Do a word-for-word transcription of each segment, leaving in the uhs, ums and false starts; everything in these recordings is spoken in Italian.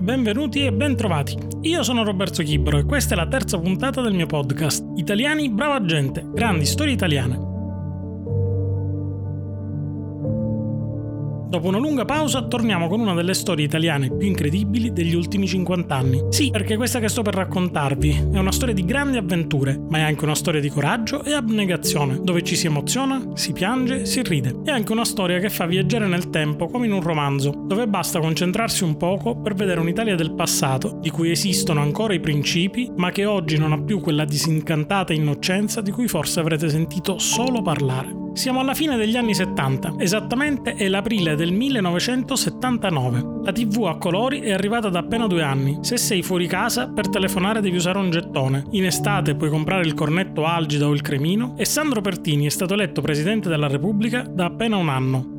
Benvenuti e bentrovati. Io sono Roberto Chibro e questa è la terza puntata del mio podcast Italiani, brava gente, grandi storie italiane. Dopo una lunga pausa torniamo con una delle storie italiane più incredibili degli ultimi cinquanta anni. Sì, perché questa che sto per raccontarvi è una storia di grandi avventure, ma è anche una storia di coraggio e abnegazione, dove ci si emoziona, si piange, si ride. È anche una storia che fa viaggiare nel tempo come in un romanzo, dove basta concentrarsi un poco per vedere un'Italia del passato, di cui esistono ancora i principi, ma che oggi non ha più quella disincantata innocenza di cui forse avrete sentito solo parlare. Siamo alla fine degli anni settanta, esattamente è l'aprile del millenovecentosettantanove. La tivù a colori è arrivata da appena due anni. Se sei fuori casa, per telefonare devi usare un gettone. In estate puoi comprare il cornetto Algida o il cremino. E Sandro Pertini è stato eletto presidente della Repubblica da appena un anno.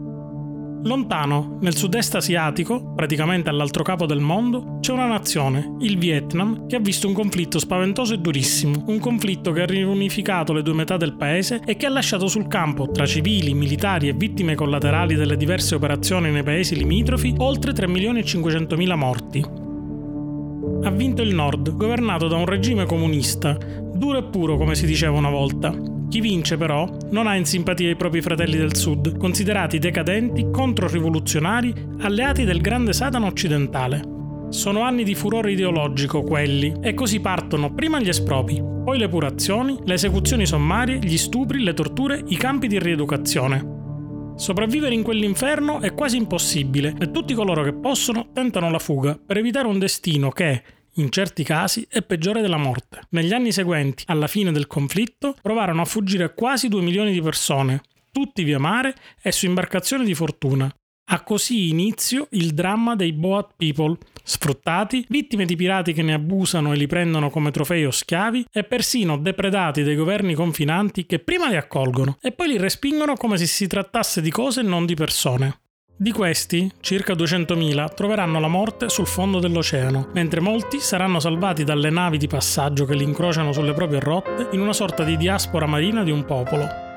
Lontano, nel sud-est asiatico, praticamente all'altro capo del mondo, c'è una nazione, il Vietnam, che ha visto un conflitto spaventoso e durissimo. Un conflitto che ha riunificato le due metà del paese e che ha lasciato sul campo, tra civili, militari e vittime collaterali delle diverse operazioni nei paesi limitrofi, oltre tre milioni e cinquecentomila morti. Ha vinto il nord, governato da un regime comunista, duro e puro come si diceva una volta. Chi vince però non ha in simpatia i propri fratelli del sud, considerati decadenti, controrivoluzionari, alleati del grande Satana occidentale. Sono anni di furore ideologico quelli, e così partono prima gli espropri, poi le epurazioni, le esecuzioni sommarie, gli stupri, le torture, i campi di rieducazione. Sopravvivere in quell'inferno è quasi impossibile e tutti coloro che possono tentano la fuga per evitare un destino che, in certi casi, è peggiore della morte. Negli anni seguenti, alla fine del conflitto, provarono a fuggire quasi due milioni di persone, tutti via mare e su imbarcazioni di fortuna. Ha così inizio il dramma dei Boat People, sfruttati, vittime di pirati che ne abusano e li prendono come trofei o schiavi, e persino depredati dai governi confinanti che prima li accolgono e poi li respingono come se si trattasse di cose e non di persone. Di questi, circa duecentomila troveranno la morte sul fondo dell'oceano, mentre molti saranno salvati dalle navi di passaggio che li incrociano sulle proprie rotte in una sorta di diaspora marina di un popolo.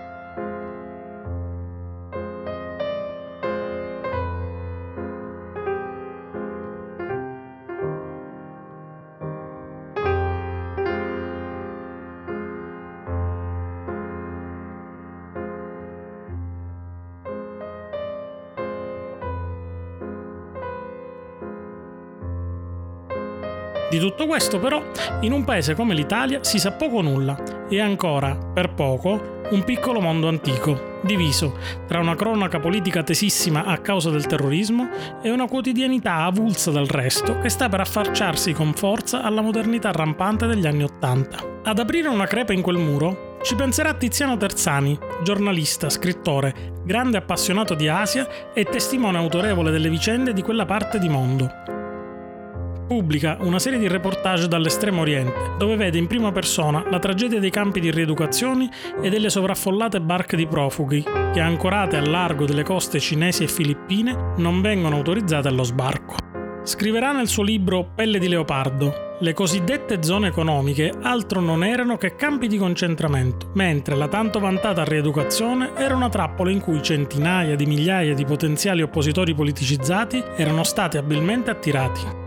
Di tutto questo però, in un paese come l'Italia si sa poco o nulla, e ancora, per poco, un piccolo mondo antico, diviso tra una cronaca politica tesissima a causa del terrorismo e una quotidianità avulsa dal resto che sta per affacciarsi con forza alla modernità rampante degli anni Ottanta. Ad aprire una crepa in quel muro ci penserà Tiziano Terzani, giornalista, scrittore, grande appassionato di Asia e testimone autorevole delle vicende di quella parte di mondo. Pubblica una serie di reportage dall'Estremo Oriente, dove vede in prima persona la tragedia dei campi di rieducazione e delle sovraffollate barche di profughi, che ancorate al largo delle coste cinesi e filippine non vengono autorizzate allo sbarco. Scriverà nel suo libro Pelle di leopardo: le cosiddette zone economiche altro non erano che campi di concentramento, mentre la tanto vantata rieducazione era una trappola in cui centinaia di migliaia di potenziali oppositori politicizzati erano stati abilmente attirati.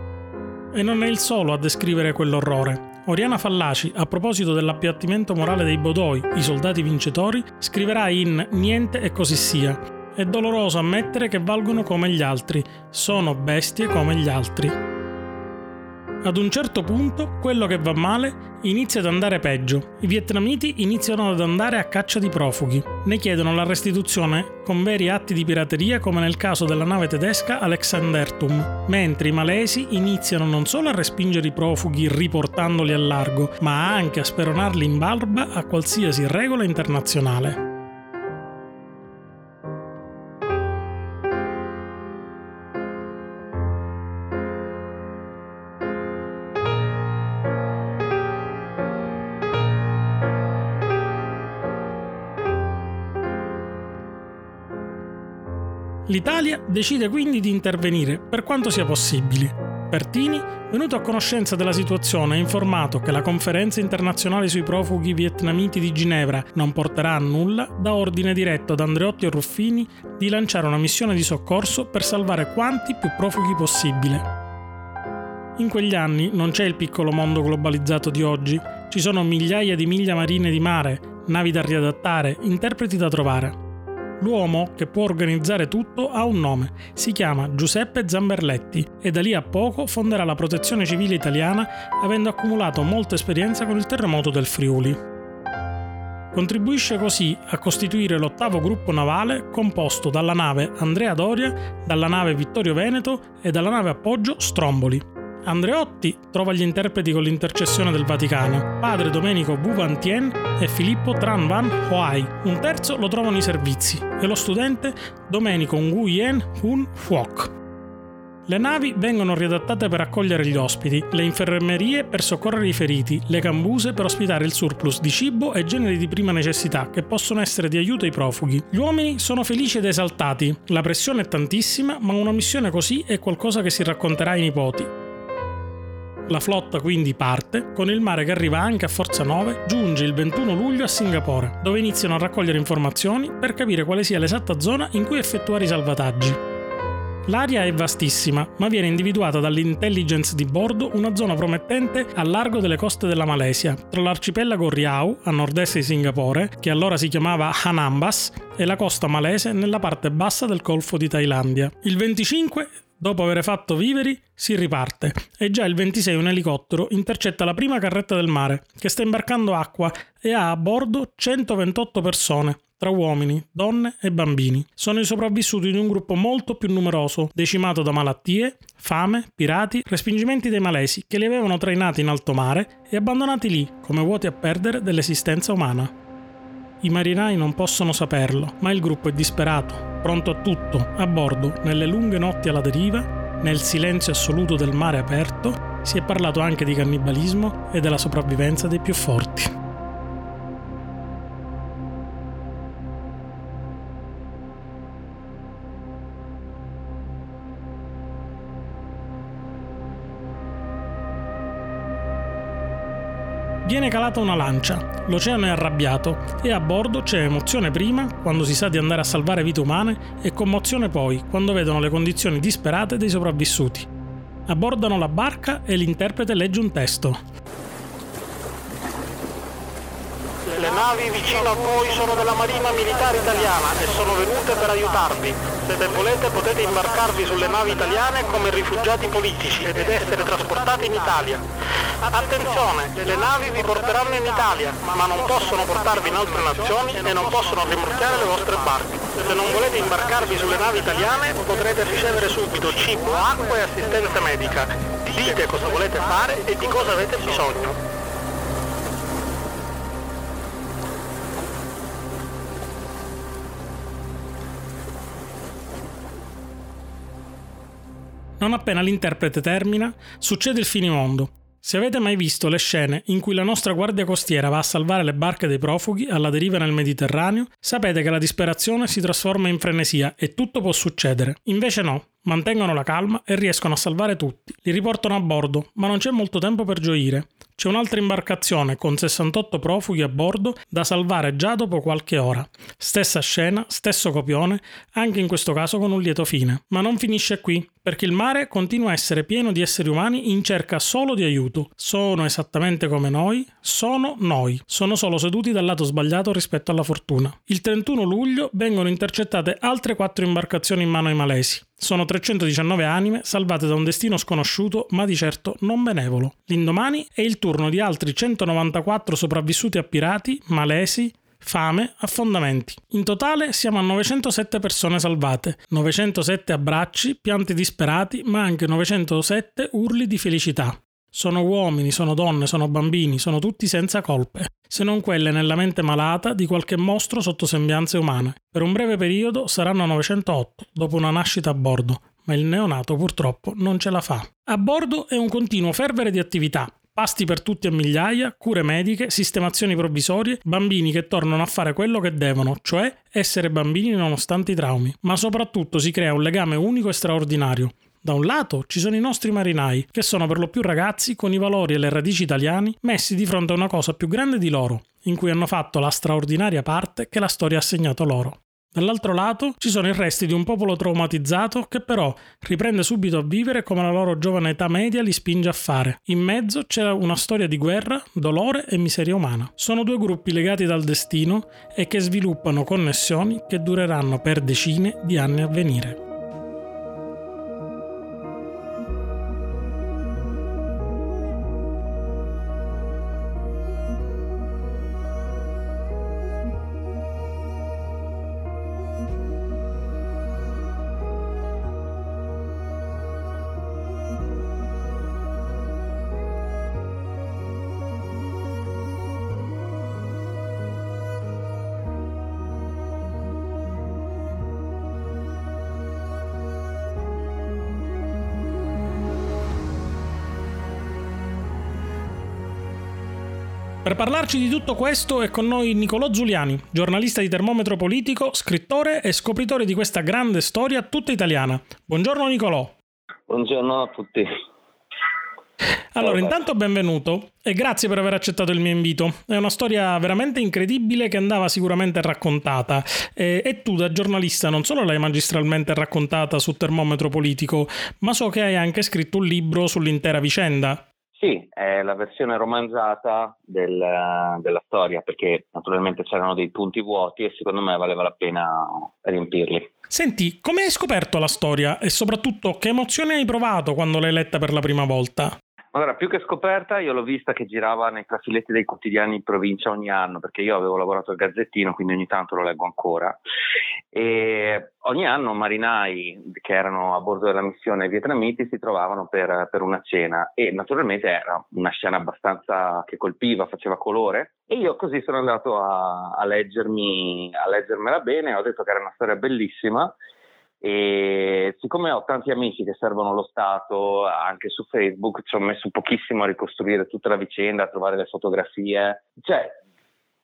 E non è il solo a descrivere quell'orrore. Oriana Fallaci, a proposito dell'appiattimento morale dei Bodoi, i soldati vincitori, scriverà in Niente e così sia: è doloroso ammettere che valgono come gli altri, sono bestie come gli altri. Ad un certo punto, quello che va male inizia ad andare peggio. I vietnamiti iniziano ad andare a caccia di profughi. Ne chiedono la restituzione con veri atti di pirateria, come nel caso della nave tedesca Alexandertum, mentre i malesi iniziano non solo a respingere i profughi riportandoli al largo, ma anche a speronarli in barba a qualsiasi regola internazionale. L'Italia decide quindi di intervenire per quanto sia possibile. Pertini, venuto a conoscenza della situazione, ha informato che la conferenza internazionale sui profughi vietnamiti di Ginevra non porterà a nulla, da ordine diretto ad Andreotti e Ruffini di lanciare una missione di soccorso per salvare quanti più profughi possibile. In quegli anni non c'è il piccolo mondo globalizzato di oggi, ci sono migliaia di miglia marine di mare, navi da riadattare, interpreti da trovare. L'uomo che può organizzare tutto ha un nome, si chiama Giuseppe Zamberletti e da lì a poco fonderà la Protezione Civile Italiana avendo accumulato molta esperienza con il terremoto del Friuli. Contribuisce così a costituire l'ottavo gruppo navale composto dalla nave Andrea Doria, dalla nave Vittorio Veneto e dalla nave appoggio Stromboli. Andreotti trova gli interpreti con l'intercessione del Vaticano, padre Domenico Wu Van Tien e Filippo Tran Van Hoai, un terzo lo trovano i servizi e lo studente Domenico Nguyen Hun Phuoc. Le navi vengono riadattate per accogliere gli ospiti, le infermerie per soccorrere i feriti, le cambuse per ospitare il surplus di cibo e generi di prima necessità che possono essere di aiuto ai profughi. Gli uomini sono felici ed esaltati, la pressione è tantissima, ma una missione così è qualcosa che si racconterà ai nipoti. La flotta quindi parte, con il mare che arriva anche a forza nove, giunge il ventuno luglio a Singapore, dove iniziano a raccogliere informazioni per capire quale sia l'esatta zona in cui effettuare i salvataggi. L'area è vastissima, ma viene individuata dall'intelligence di bordo una zona promettente a largo delle coste della Malesia, tra l'arcipelago Riau, a nord-est di Singapore, che allora si chiamava Anambas, e la costa malese nella parte bassa del Golfo di Thailandia. Il venticinque dopo aver fatto viveri, si riparte e già il ventisei un elicottero intercetta la prima carretta del mare, che sta imbarcando acqua e ha a bordo centoventotto persone, tra uomini, donne e bambini. Sono i sopravvissuti di un gruppo molto più numeroso, decimato da malattie, fame, pirati, respingimenti dei malesi che li avevano trainati in alto mare e abbandonati lì, come vuoti a perdere dell'esistenza umana. I marinai non possono saperlo, ma il gruppo è disperato. Pronto a tutto, a bordo, nelle lunghe notti alla deriva, nel silenzio assoluto del mare aperto, si è parlato anche di cannibalismo e della sopravvivenza dei più forti. Viene calata una lancia, l'oceano è arrabbiato e a bordo c'è emozione prima, quando si sa di andare a salvare vite umane, e commozione poi, quando vedono le condizioni disperate dei sopravvissuti. Abbordano la barca e l'interprete legge un testo. Le navi vicino a voi sono della Marina Militare Italiana e sono venute per aiutarvi. Se volete potete imbarcarvi sulle navi italiane come rifugiati politici ed essere trasportati in Italia. Attenzione, le navi vi porteranno in Italia, ma non possono portarvi in altre nazioni e non possono rimorchiare le vostre barche. Se non volete imbarcarvi sulle navi italiane, potrete ricevere subito cibo, acqua e assistenza medica. Dite cosa volete fare e di cosa avete bisogno. Non appena l'interprete termina, succede il finimondo. Se avete mai visto le scene in cui la nostra guardia costiera va a salvare le barche dei profughi alla deriva nel Mediterraneo, sapete che la disperazione si trasforma in frenesia e tutto può succedere. Invece no, mantengono la calma e riescono a salvare tutti. Li riportano a bordo, ma non c'è molto tempo per gioire. C'è un'altra imbarcazione con sessantotto profughi a bordo da salvare già dopo qualche ora. Stessa scena, stesso copione, anche in questo caso con un lieto fine. Ma non finisce qui, perché il mare continua a essere pieno di esseri umani in cerca solo di aiuto. Sono esattamente come noi, sono noi. Sono solo seduti dal lato sbagliato rispetto alla fortuna. Il trentuno luglio vengono intercettate altre quattro imbarcazioni in mano ai malesi. Sono trecentodiciannove anime salvate da un destino sconosciuto, ma di certo non benevolo. L'indomani è il turno di altri centonovantaquattro sopravvissuti a pirati, malesi, fame, affondamenti. In totale siamo a novecentosette persone salvate, novecentosette abbracci, pianti disperati, ma anche novecentosette urli di felicità. Sono uomini, sono donne, sono bambini, sono tutti senza colpe, se non quelle nella mente malata di qualche mostro sotto sembianze umane. Per un breve periodo saranno novecentotto, dopo una nascita a bordo, ma il neonato purtroppo non ce la fa. A bordo è un continuo fervere di attività. Pasti per tutti a migliaia, cure mediche, sistemazioni provvisorie, bambini che tornano a fare quello che devono, cioè essere bambini nonostante i traumi. Ma soprattutto si crea un legame unico e straordinario. Da un lato ci sono i nostri marinai, che sono per lo più ragazzi con i valori e le radici italiani messi di fronte a una cosa più grande di loro, in cui hanno fatto la straordinaria parte che la storia ha assegnato loro. Dall'altro lato ci sono i resti di un popolo traumatizzato che però riprende subito a vivere come la loro giovane età media li spinge a fare. In mezzo c'è una storia di guerra, dolore e miseria umana. Sono due gruppi legati dal destino e che sviluppano connessioni che dureranno per decine di anni a venire. Per parlarci di tutto questo è con noi Nicolò Zuliani, giornalista di Termometro Politico, scrittore e scopritore di questa grande storia tutta italiana. Buongiorno Nicolò. Buongiorno a tutti. Allora, intanto benvenuto e grazie per aver accettato il mio invito. È una storia veramente incredibile che andava sicuramente raccontata e, e tu da giornalista non solo l'hai magistralmente raccontata su Termometro Politico, ma so che hai anche scritto un libro sull'intera vicenda. Sì, è la versione romanzata del, della storia, perché naturalmente c'erano dei punti vuoti e secondo me valeva la pena riempirli. Senti, come hai scoperto la storia e soprattutto che emozione hai provato quando l'hai letta per la prima volta? Allora, più che scoperta, io l'ho vista che girava nei trafiletti dei quotidiani in provincia ogni anno, perché io avevo lavorato al Gazzettino, quindi ogni tanto lo leggo ancora. E ogni anno marinai che erano a bordo della missione vietnamiti si trovavano per, per una cena e naturalmente era una scena abbastanza che colpiva, faceva colore e io così sono andato a, a, leggermi, a leggermela bene, ho detto che era una storia bellissima e siccome ho tanti amici che servono lo Stato anche su Facebook ci ho messo pochissimo a ricostruire tutta la vicenda, a trovare le fotografie, cioè...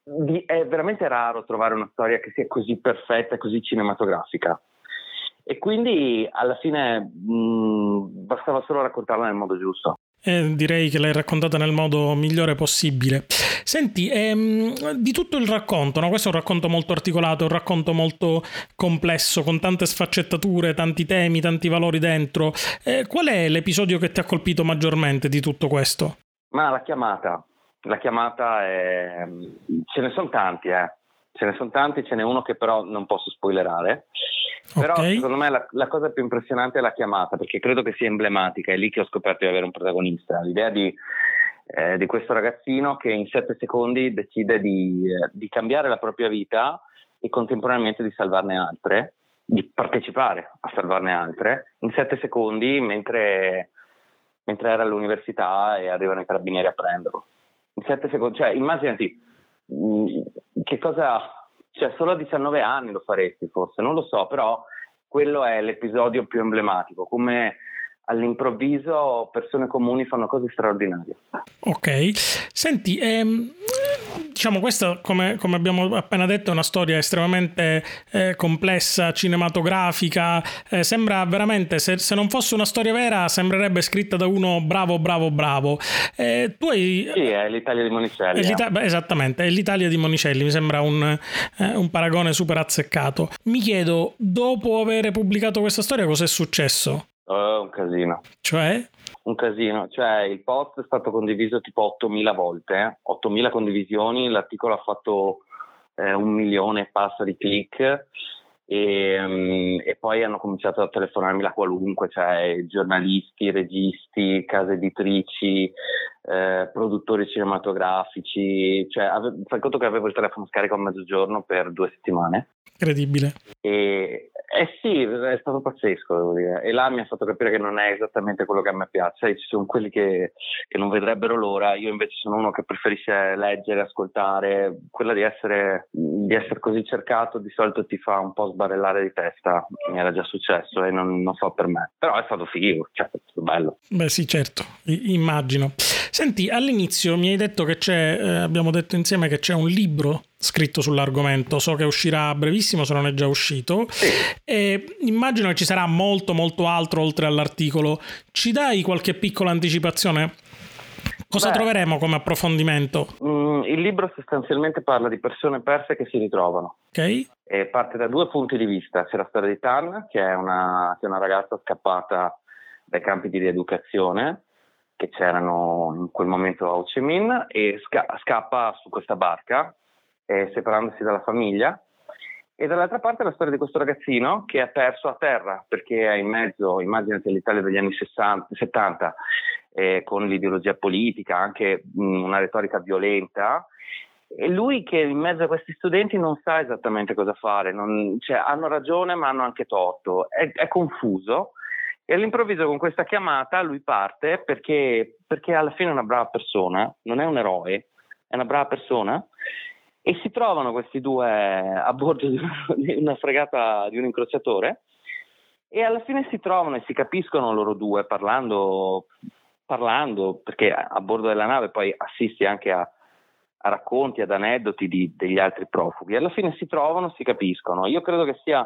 È veramente raro trovare una storia che sia così perfetta, così cinematografica e quindi alla fine mh, bastava solo raccontarla nel modo giusto. Eh, direi che l'hai raccontata nel modo migliore possibile. Senti, ehm, di tutto il racconto, no? Questo è un racconto molto articolato, un racconto molto complesso, con tante sfaccettature, tanti temi, tanti valori dentro. Eh, qual è l'episodio che ti ha colpito maggiormente di tutto questo? Ma la chiamata. La chiamata è... ce ne sono tanti, eh. Ce ne sono tanti, ce n'è uno che però non posso spoilerare. Okay. Però secondo me la, la cosa più impressionante è la chiamata, perché credo che sia emblematica, è lì che ho scoperto di avere un protagonista. L'idea di, eh, di questo ragazzino che in sette secondi decide di, eh, di cambiare la propria vita e contemporaneamente di salvarne altre, di partecipare a salvarne altre, in sette secondi mentre, mentre era all'università e arrivano i carabinieri a prenderlo. In sette secondi, cioè immaginati che cosa, cioè solo a diciannove anni lo faresti forse, non lo so, però quello è l'episodio più emblematico, come all'improvviso persone comuni fanno cose straordinarie. Ok, senti, ehm, diciamo questa come, come abbiamo appena detto è una storia estremamente eh, complessa, cinematografica, eh, sembra veramente, se, se non fosse una storia vera sembrerebbe scritta da uno bravo bravo bravo. Eh, tu hai... Sì, è l'Italia di Monicelli. È l'Ita- eh. Beh, esattamente, è l'Italia di Monicelli, mi sembra un, eh, un paragone super azzeccato. Mi chiedo, dopo aver pubblicato questa storia cos'è successo? Uh, un casino. Cioè? Un casino, cioè il post è stato condiviso tipo ottomila volte, eh? ottomila condivisioni, l'articolo ha fatto eh, un milione e passa di click e, um, e poi hanno cominciato a telefonarmi da qualunque, cioè giornalisti, registi, case editrici, eh, produttori cinematografici, cioè ave- fai conto che avevo il telefono scarico a mezzogiorno per due settimane. Incredibile. E eh sì, è stato pazzesco, devo dire. E là mi ha fatto capire che non è esattamente quello che a me piace. Ci sono quelli che, che non vedrebbero l'ora. Io invece sono uno che preferisce leggere, ascoltare. Quella di essere, di essere così cercato di solito ti fa un po' sbarellare di testa. Mi era già successo e non, non fa per me. Però è stato figo, cioè, è stato bello. Beh sì, certo, I- immagino. Senti, all'inizio mi hai detto che c'è, eh, abbiamo detto insieme che c'è un libro scritto sull'argomento, so che uscirà a brevissimo, se non è già uscito, e immagino che ci sarà molto molto altro oltre all'articolo. Ci dai qualche piccola anticipazione? Cosa Beh, troveremo come approfondimento? Mh, il libro sostanzialmente parla di persone perse che si ritrovano. Okay. E parte da due punti di vista. C'è la storia di Tan, che è una, che è una ragazza scappata dai campi di rieducazione che c'erano in quel momento a Ho Chi Minh, e sca- scappa su questa barca, eh, separandosi dalla famiglia. E dall'altra parte la storia di questo ragazzino che è perso a terra, perché è in mezzo, immaginate l'Italia degli anni sessanta, settanta, Eh, con l'ideologia politica, anche mh, una retorica violenta, e lui che in mezzo a questi studenti non sa esattamente cosa fare, non, cioè, hanno ragione ma hanno anche torto, è, è confuso, e all'improvviso con questa chiamata lui parte perché, perché alla fine è una brava persona, non è un eroe, è una brava persona, e si trovano questi due a bordo di una, di una fregata di un incrociatore, e alla fine si trovano e si capiscono loro due parlando... parlando, perché a bordo della nave poi assisti anche a, a racconti, ad aneddoti di, degli altri profughi. Alla fine si trovano, si capiscono. Io credo che sia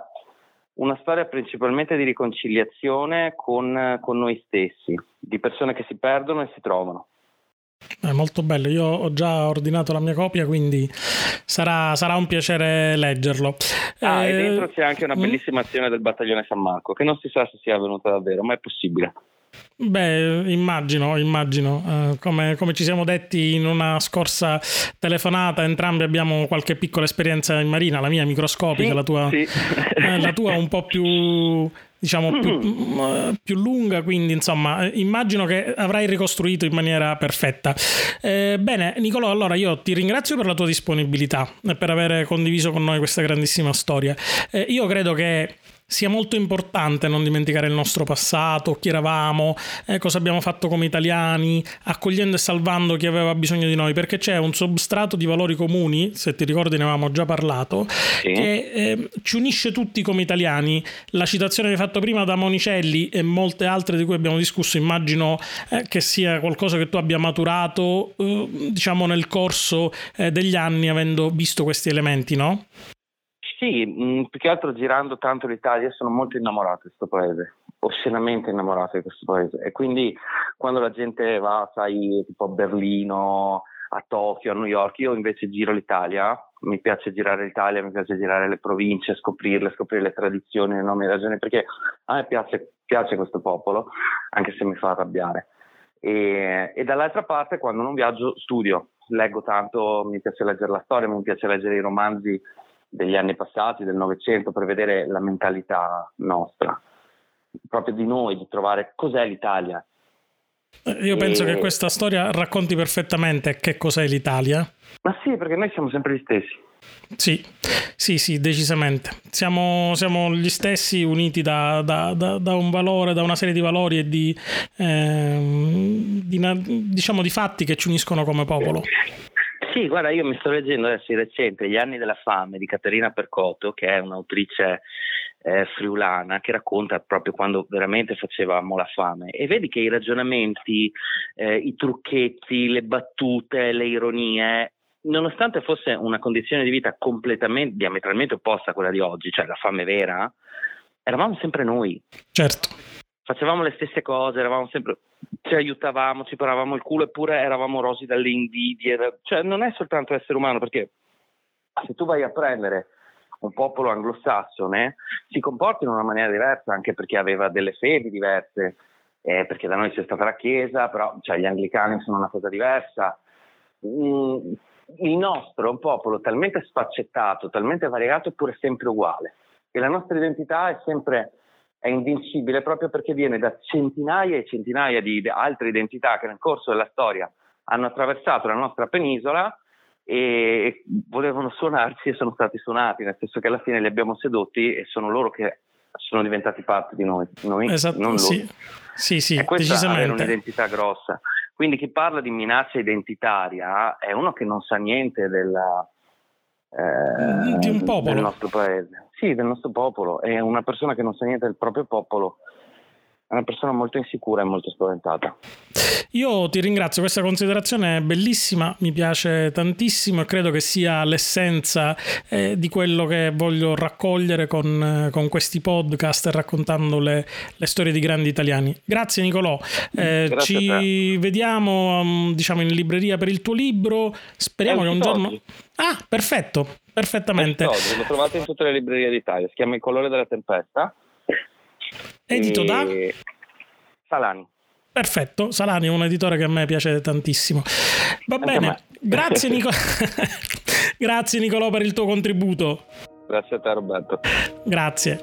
una storia principalmente di riconciliazione con, con noi stessi, di persone che si perdono e si trovano. È molto bello, io ho già ordinato la mia copia, quindi sarà, sarà un piacere leggerlo. Ah, eh... e dentro c'è anche una bellissima azione del battaglione San Marco, che non si sa se sia avvenuta davvero, ma è possibile. Beh, immagino, immagino, eh, come, come ci siamo detti in una scorsa telefonata, entrambi abbiamo qualche piccola esperienza in marina, la mia microscopica, sì, la tua, sì. eh, la tua un po' più, diciamo, più, mm. più lunga, quindi insomma, immagino che avrai ricostruito in maniera perfetta. Eh, bene, Nicolò, allora io ti ringrazio per la tua disponibilità e per aver condiviso con noi questa grandissima storia. Eh, io credo che sia molto importante non dimenticare il nostro passato, chi eravamo, eh, cosa abbiamo fatto come italiani, accogliendo e salvando chi aveva bisogno di noi, perché c'è un substrato di valori comuni, se ti ricordi ne avevamo già parlato, sì. che eh, ci unisce tutti come italiani. La citazione che hai fatto prima da Monicelli e molte altre di cui abbiamo discusso, immagino eh, che sia qualcosa che tu abbia maturato eh, diciamo nel corso eh, degli anni, avendo visto questi elementi, no? Sì, mh, più che altro girando tanto l'Italia sono molto innamorato di questo paese, oscenamente innamorato di questo paese, e quindi quando la gente va, sai, tipo a Berlino, a Tokyo, a New York, io invece giro l'Italia, mi piace girare l'Italia, mi piace girare le province, scoprirle, scoprire le tradizioni, le nomi e ragioni, perché a me piace, piace questo popolo, anche se mi fa arrabbiare. E, e dall'altra parte, quando non viaggio, studio, leggo tanto, mi piace leggere la storia, mi piace leggere i romanzi degli anni passati, del Novecento, per vedere la mentalità nostra, proprio di noi, di trovare cos'è l'Italia. Io e... penso che questa storia racconti perfettamente che cos'è l'Italia. Ma sì, perché noi siamo sempre gli stessi. Sì, sì, sì, decisamente. Siamo, siamo gli stessi, uniti da, da, da, da un valore, da una serie di valori e di, eh, di, diciamo, di fatti che ci uniscono come popolo. Sì, guarda, io mi sto leggendo adesso di recente Gli anni della fame di Caterina Percoto, che è un'autrice eh, friulana, che racconta proprio quando veramente facevamo la fame, e vedi che i ragionamenti, eh, i trucchetti, le battute, le ironie, nonostante fosse una condizione di vita completamente, diametralmente opposta a quella di oggi, cioè la fame vera, eravamo sempre noi. Certo. Facevamo le stesse cose, eravamo sempre... ci aiutavamo, ci paravamo il culo, eppure eravamo rosi dalle invidie. Cioè non è soltanto essere umano, perché se tu vai a prendere un popolo anglosassone si comporta in una maniera diversa, anche perché aveva delle fedi diverse, eh, perché da noi c'è stata la Chiesa, però cioè, gli anglicani sono una cosa diversa. Mm, il nostro è un popolo talmente sfaccettato, talmente variegato, eppure sempre uguale, e la nostra identità è sempre... è invincibile, proprio perché viene da centinaia e centinaia di altre identità che nel corso della storia hanno attraversato la nostra penisola e volevano suonarci e sono stati suonati, nel senso che alla fine li abbiamo sedotti e sono loro che sono diventati parte di noi, noi esatto, non loro. Sì, sì, sì, e questa è un'identità grossa. Quindi chi parla di minaccia identitaria è uno che non sa niente della... Eh, di un popolo, del nostro paese, sì, del nostro popolo, è una persona che non sa niente del proprio popolo, è una persona molto insicura e molto spaventata. Io ti ringrazio, questa considerazione è bellissima, mi piace tantissimo e credo che sia l'essenza eh, di quello che voglio raccogliere con, con questi podcast, raccontando le, le storie di grandi italiani. Grazie Nicolò, eh, Grazie ci vediamo diciamo in libreria per il tuo libro, speriamo che un giorno... Oggi. Ah, perfetto, perfettamente. Lo trovate in tutte le librerie d'Italia, si chiama Il Colore della Tempesta. Edito da Salani. Perfetto, Salani è un editore che a me piace tantissimo. Va Anche bene, grazie, Nico... grazie Nicolò per il tuo contributo. Grazie a te Roberto. Grazie.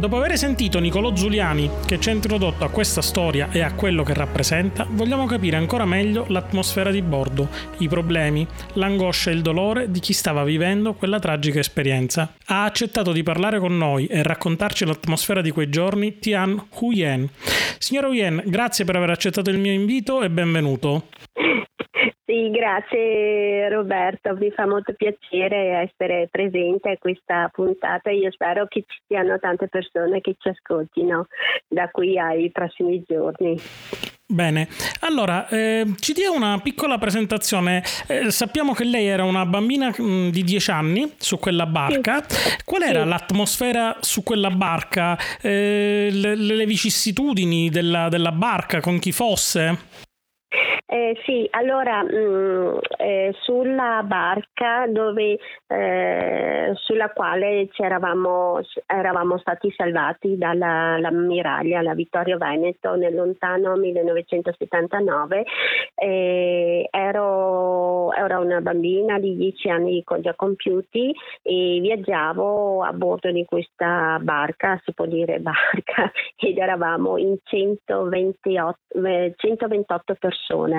Dopo aver sentito Nicolò Zuliani, che ci ha introdotto a questa storia e a quello che rappresenta, vogliamo capire ancora meglio l'atmosfera di bordo, i problemi, l'angoscia e il dolore di chi stava vivendo quella tragica esperienza. Ha accettato di parlare con noi e raccontarci l'atmosfera di quei giorni Tian Huyen. Signora Huyen, grazie per aver accettato il mio invito e benvenuto. Sì, grazie Roberto, mi fa molto piacere essere presente a questa puntata e io spero che ci siano tante persone che ci ascoltino da qui ai prossimi giorni. Bene, allora eh, ci dia una piccola presentazione. Eh, sappiamo che lei era una bambina mh, di dieci anni su quella barca. Sì. Qual era sì. l'atmosfera su quella barca? Eh, le, le vicissitudini della, della barca, con chi fosse? Eh, sì, allora mh, eh, sulla barca dove, eh, sulla quale c'eravamo, eravamo stati salvati dall'ammiraglia, la Vittorio Veneto, nel lontano millenovecentosettantanove, eh, ero, ero una bambina di dieci anni già compiuti e viaggiavo a bordo di questa barca, si può dire barca, ed eravamo in centoventotto persone.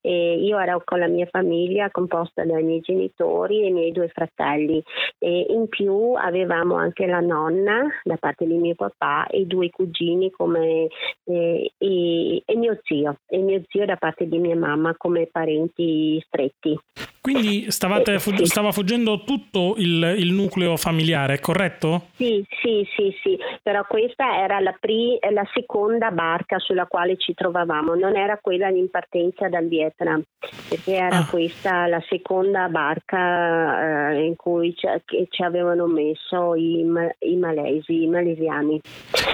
E io ero con la mia famiglia composta dai miei genitori e i miei due fratelli e in più avevamo anche la nonna da parte di mio papà e due cugini come eh, e, e mio zio e mio zio da parte di mia mamma come parenti stretti. Quindi stavate, stava fuggendo tutto il, il nucleo familiare, corretto? Sì, sì, sì, sì, però questa era la, pri, la seconda barca sulla quale ci trovavamo, non era quella in partenza dal Vietnam, perché era ah. questa la seconda barca eh, in cui ci, che ci avevano messo i, i malesi, i malesiani.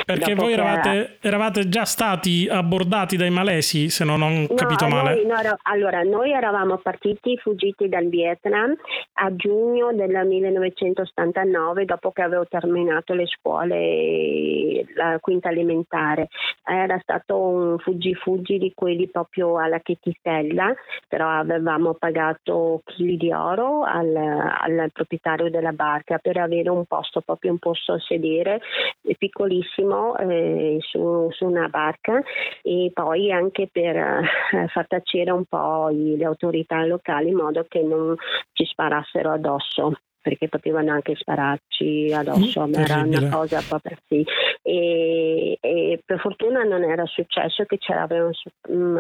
Perché Dopo voi eravate, era... eravate già stati abbordati dai malesi, se non ho capito no, male? Noi, no, no, allora, noi eravamo partiti fuggiti dal Vietnam a giugno del millenovecentosettantanove dopo che avevo terminato le scuole, la quinta elementare. Era stato un fuggi-fuggi di quelli proprio alla chettitella, però avevamo pagato chili di oro al, al proprietario della barca per avere un posto, proprio un posto a sedere piccolissimo eh, su, su una barca e poi anche per eh, far tacere un po' le autorità locali in modo che non ci sparassero addosso, perché potevano anche spararci addosso, mm, ma era una cosa proprio sì. E, e per fortuna non era successo che ce l'avevano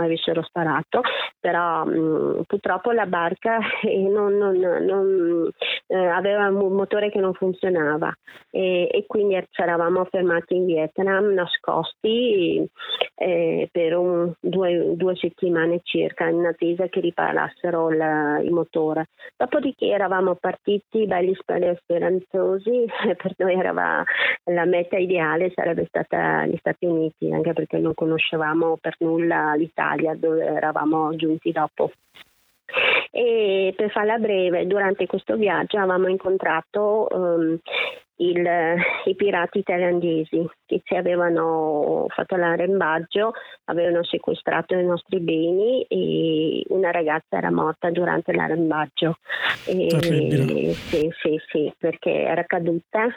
avessero sparato, però mh, purtroppo la barca non, non, non, eh, aveva un motore che non funzionava e, e quindi ci eravamo fermati in Vietnam nascosti eh, per un, due, due settimane circa in attesa che riparassero la, il motore. Dopodiché eravamo partiti belli speranzosi, per noi era la meta ideale sarebbe stata gli Stati Uniti, anche perché non conoscevamo per nulla l'Italia dove eravamo giunti dopo. E per farla breve, durante questo viaggio avevamo incontrato um, Il, i pirati thailandesi che ci avevano fatto l'arrembaggio, avevano sequestrato i nostri beni e una ragazza era morta durante l'arrembaggio. E, sì, sì, sì, perché era caduta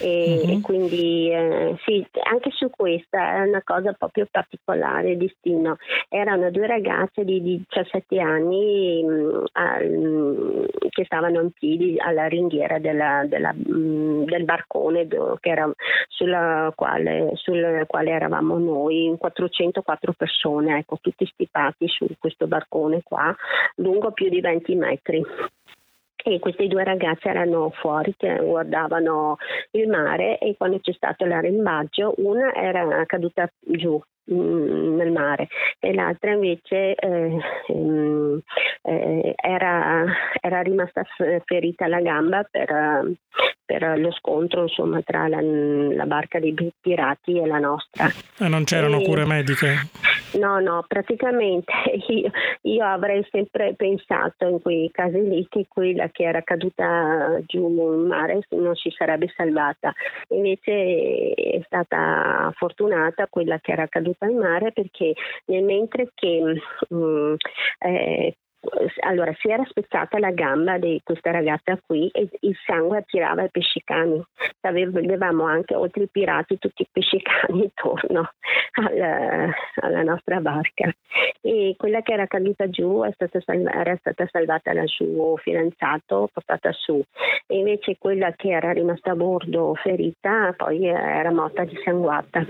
e, mm-hmm. e quindi eh, sì, anche su questa è una cosa proprio particolare, destino. Erano due ragazze di diciassette anni mh, al, che stavano in piedi alla ringhiera della, della, mh, del barcone do, che era sulla quale, sul quale eravamo noi, quattrocentoquattro persone, ecco, tutti stipati su questo barcone qua, lungo più di venti metri. E queste due ragazze erano fuori che guardavano il mare, e quando c'è stato l'arrembaggio una era caduta giù nel mare e l'altra invece eh, eh, era, era rimasta ferita alla gamba per, per lo scontro, insomma, tra la, la barca dei pirati e la nostra. E non c'erano e, cure mediche? No, no, praticamente io, io avrei sempre pensato in quei casi lì che quella che era caduta giù in mare non si sarebbe salvata, invece è stata fortunata quella che era caduta al mare, perché nel mentre che um, eh, allora si era spezzata la gamba di questa ragazza qui e il sangue attirava i pescicani. Avevamo anche, oltre ai pirati, tutti i pescicani intorno alla, alla nostra barca, e quella che era caduta giù è stata salva- era stata salvata dal suo fidanzato, portata su, e invece quella che era rimasta a bordo ferita poi era morta dissanguata.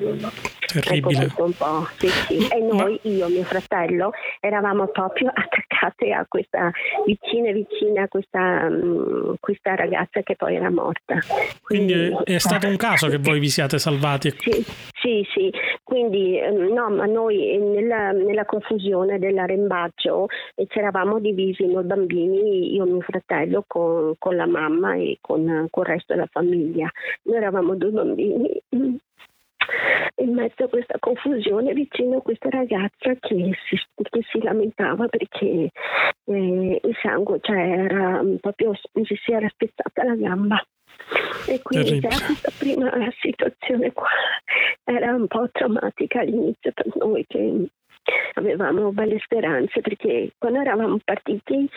Terribile. Ecco, un po'. Sì, sì. E noi, io e mio fratello, eravamo proprio attaccati a questa vicina vicina a questa, um, questa ragazza che poi era morta. Quindi, quindi è stato un caso che voi vi siate salvati? Sì, sì, sì. Quindi no, ma noi nella, nella confusione dell'arrembaggio ci eravamo divisi, noi bambini, io e mio fratello, con, con la mamma e con, con il resto della famiglia. Noi eravamo due bambini in mezzo a questa confusione vicino a questa ragazza che si, che si lamentava perché eh, il sangue, cioè, era proprio, si era spezzata la gamba. E quindi già questa prima situazione qua era un po' traumatica all'inizio per noi che avevamo belle speranze, perché quando eravamo partiti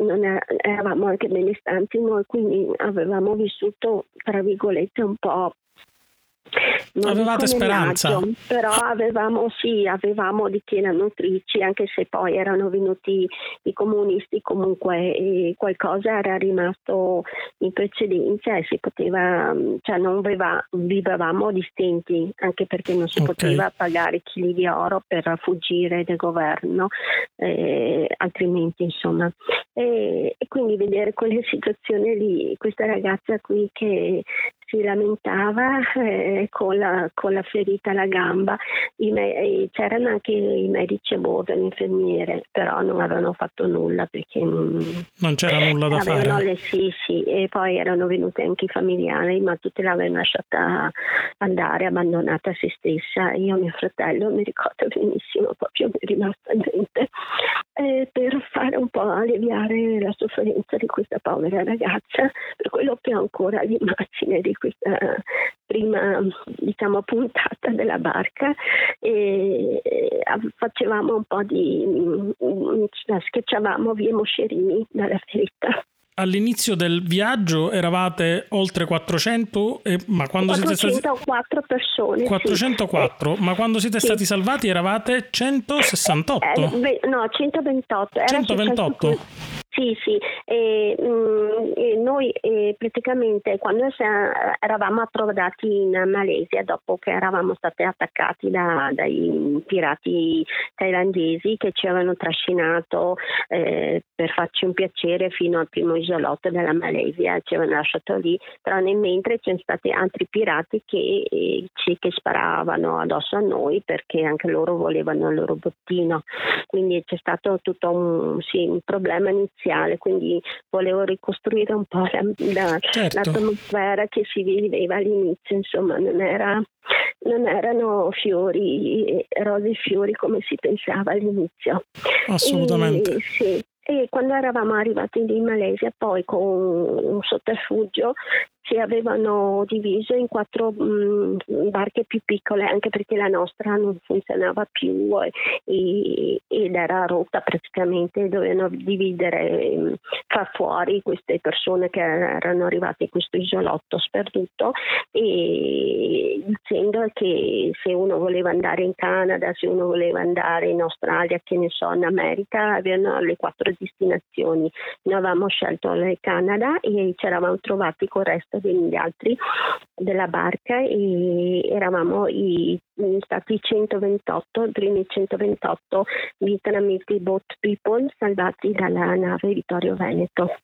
non era, eravamo anche benestanti noi, quindi avevamo vissuto, tra virgolette, un po'. Non avevate speranza, naggio, però avevamo sì avevamo di che nutrici, anche se poi erano venuti i comunisti, comunque e qualcosa era rimasto in precedenza e si poteva, cioè non viveva, vivevamo distinti, anche perché non si okay. poteva pagare chili di oro per fuggire dal governo, eh, altrimenti insomma, e, e quindi vedere quelle situazioni lì, questa ragazza qui che si lamentava eh, con, la, con la ferita alla gamba. I me- c'erano anche i medici a bordo, le infermiere, però non avevano fatto nulla perché non, non c'era nulla da fare. Le, sì, sì, e poi erano venuti anche i familiari, ma tutti l'avevano lasciata andare, abbandonata a se stessa. Io e mio fratello, mi ricordo benissimo, proprio mi è rimasta gente eh, per fare un po' alleviare la sofferenza di questa povera ragazza, per quello che ho ancora l'immagine di questa prima, diciamo, puntata della barca, e facevamo un po' di schiacciavamo via i moscerini dalla ferita. All'inizio del viaggio eravate oltre quattrocento, eh, ma quando quattrocentoquattro siete stati... persone. quattrocentoquattro, sì. Ma quando siete sì. stati salvati eravate centosessantotto? Eh, no, centoventotto. centoventotto? Era sì, sì. E, mh, e noi eh, praticamente quando eravamo approdati in Malesia, dopo che eravamo stati attaccati da, dai pirati thailandesi che ci avevano trascinato eh, per farci un piacere fino al primo isolotto della Malesia, ci avevano lasciato lì, però nel mentre c'erano stati altri pirati che, eh, che sparavano addosso a noi perché anche loro volevano il loro bottino, quindi c'è stato tutto un, sì, un problema iniziale. Quindi volevo ricostruire un po' la, la, certo. l'atmosfera che si viveva all'inizio, insomma, non era, non erano fiori, rose e fiori come si pensava all'inizio. Assolutamente. E, sì. E quando eravamo arrivati lì in Malesia, poi con un sotterfugio ci avevano diviso in quattro mh, barche più piccole, anche perché la nostra non funzionava più e, ed era rotta praticamente, dovevano dividere, mh, far fuori queste persone che erano arrivate in questo isolotto sperduto, e dicendo che se uno voleva andare in Canada, se uno voleva andare in Australia, che ne so, in America, avevano le quattro destinazioni. Noi avevamo scelto il Canada e ci eravamo trovati con il resto degli altri della barca e eravamo i, stati centoventotto, i primi centoventotto vietnamiti boat people salvati dalla nave Vittorio Veneto.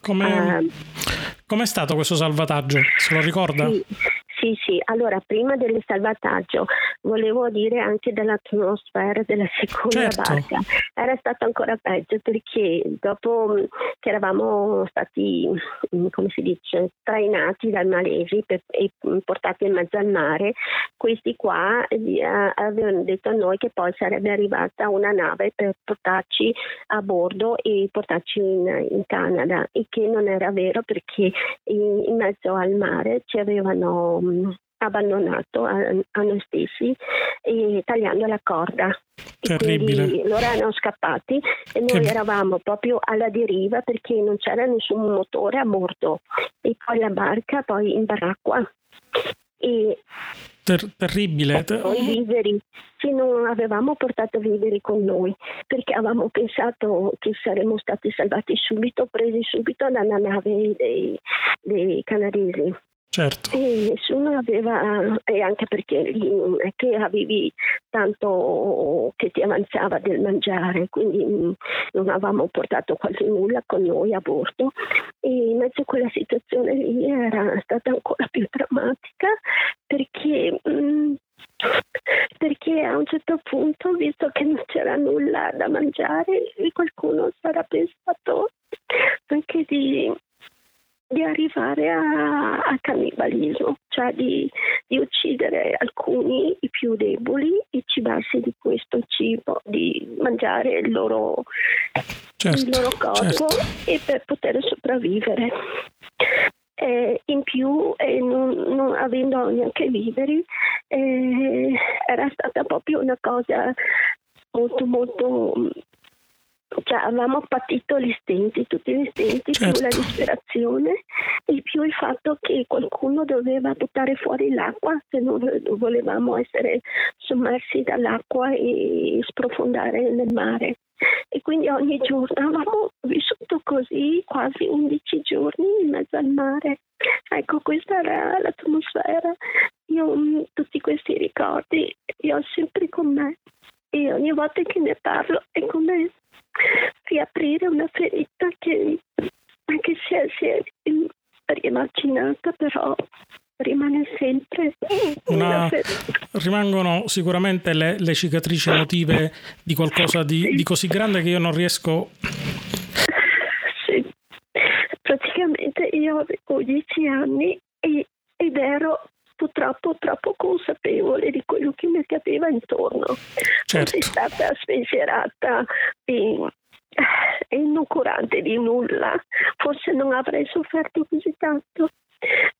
Come uh, com'è stato questo salvataggio? Se lo ricorda? Sì. Sì, sì, allora prima del salvataggio volevo dire anche dell'atmosfera della seconda certo. barca. Era stato ancora peggio perché dopo che eravamo stati, come si dice, trainati dai malesi e portati in mezzo al mare, questi qua avevano detto a noi che poi sarebbe arrivata una nave per portarci a bordo e portarci in, in Canada, e che non era vero perché in, in mezzo al mare ci avevano abbandonato a, a noi stessi, e tagliando la corda. Terribile. Loro erano scappati e noi che... eravamo proprio alla deriva perché non c'era nessun motore a bordo, e poi la barca poi in baracqua e Ter- terribile. E poi i viveri, se non avevamo portato viveri con noi perché avevamo pensato che saremmo stati salvati subito, presi subito dalla nave dei, dei canadesi. Certo. E nessuno aveva, e anche perché lì non è che avevi tanto che ti avanzava del mangiare, quindi non avevamo portato quasi nulla con noi a bordo, e in mezzo a quella situazione lì era stata ancora più drammatica perché mh, perché a un certo punto, visto che non c'era nulla da mangiare, qualcuno sarà pensato anche di di arrivare a, a cannibalismo, cioè di, di uccidere alcuni, i più deboli, e cibarsi di questo cibo, di mangiare il loro, certo, il loro corpo, certo. E per poter sopravvivere. Eh, in più, eh, non, non avendo neanche viveri, eh, era stata proprio una cosa molto molto... Cioè, avevamo patito gli stenti, tutti gli stenti, certo. Più la disperazione e più il fatto che qualcuno doveva buttare fuori l'acqua se non volevamo essere sommersi dall'acqua e sprofondare nel mare. E quindi ogni giorno avevamo vissuto così quasi undici giorni in mezzo al mare. Ecco, questa era l'atmosfera. Io tutti questi ricordi li ho sempre con me e ogni volta che ne parlo è come riaprire una ferita che anche se si è rimarginata, però rimane sempre una, una rimangono sicuramente le, le cicatrici emotive di qualcosa di, sì. di così grande che io non riesco. Sì, praticamente io avevo dieci anni e, ed ero purtroppo troppo consapevole di quello che mi accadeva intorno. Certo. Sono stata spensierata e, e ignorante di nulla, forse non avrei sofferto così tanto,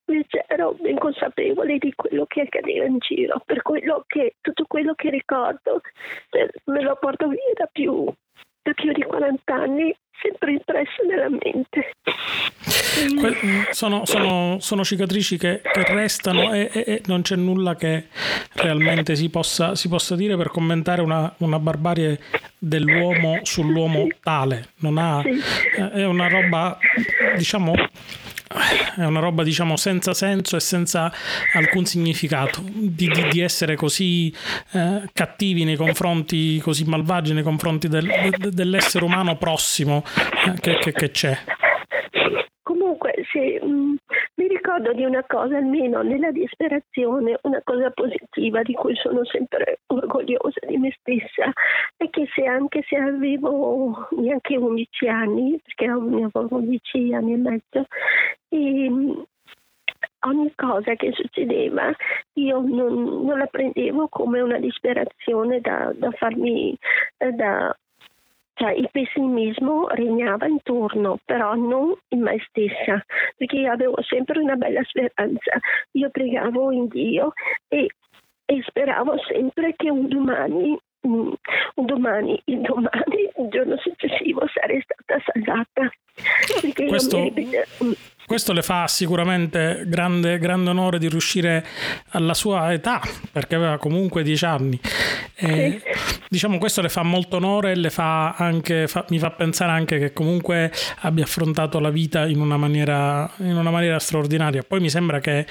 invece ero ben consapevole di quello che accadeva in giro, per quello che tutto quello che ricordo me lo porto via da più, da più di quaranta anni, sempre impresso nella mente. Sono, sono, sono cicatrici che, che restano e, e, e non c'è nulla che realmente si possa, si possa dire per commentare una, una barbarie dell'uomo sull'uomo tale. Non ha, è una roba, diciamo, è una roba diciamo senza senso e senza alcun significato di, di, di essere così eh, cattivi nei confronti, così malvagi nei confronti del, de, dell'essere umano prossimo eh, che, che, che c'è. Comunque, se, um, mi ricordo di una cosa, almeno nella disperazione, una cosa positiva di cui sono sempre orgogliosa di me stessa, è che se anche se avevo neanche undici anni, perché ne avevo undici anni e mezzo, e um, ogni cosa che succedeva io non, non la prendevo come una disperazione da, da farmi... da Cioè, il pessimismo regnava intorno, però non in me stessa, perché io avevo sempre una bella speranza. Io pregavo in Dio e, e speravo sempre che un domani, un domani, il domani, il giorno successivo sarei stata salvata. Perché Questo... io mi... Questo le fa sicuramente grande, grande onore di riuscire alla sua età, perché aveva comunque dieci anni. E, diciamo, questo le fa molto onore e le fa anche, fa, mi fa pensare anche che comunque abbia affrontato la vita in una maniera, in una maniera straordinaria. Poi mi sembra che,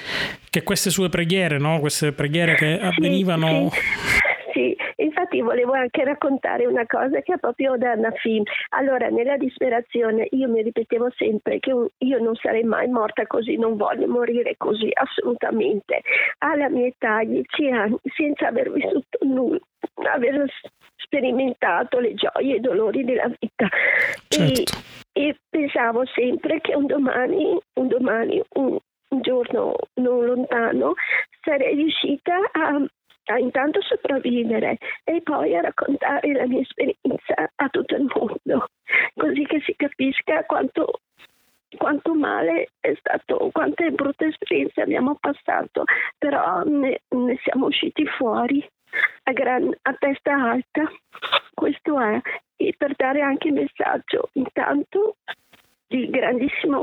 che queste sue preghiere, no? Queste preghiere che avvenivano... Sì, infatti volevo anche raccontare una cosa che è proprio da una film. Allora, nella disperazione io mi ripetevo sempre che io non sarei mai morta così, non voglio morire così, assolutamente. Alla mia età, dieci anni, senza aver vissuto nulla, aver sperimentato le gioie e i dolori della vita. Certo. E, e pensavo sempre che un domani, un domani, un, un giorno non lontano, sarei riuscita a... a intanto sopravvivere e poi a raccontare la mia esperienza a tutto il mondo, così che si capisca quanto, quanto male è stato, quante brutte esperienze abbiamo passato, però ne, ne siamo usciti fuori a, gran, a testa alta. Questo è, e per dare anche il messaggio intanto di grandissima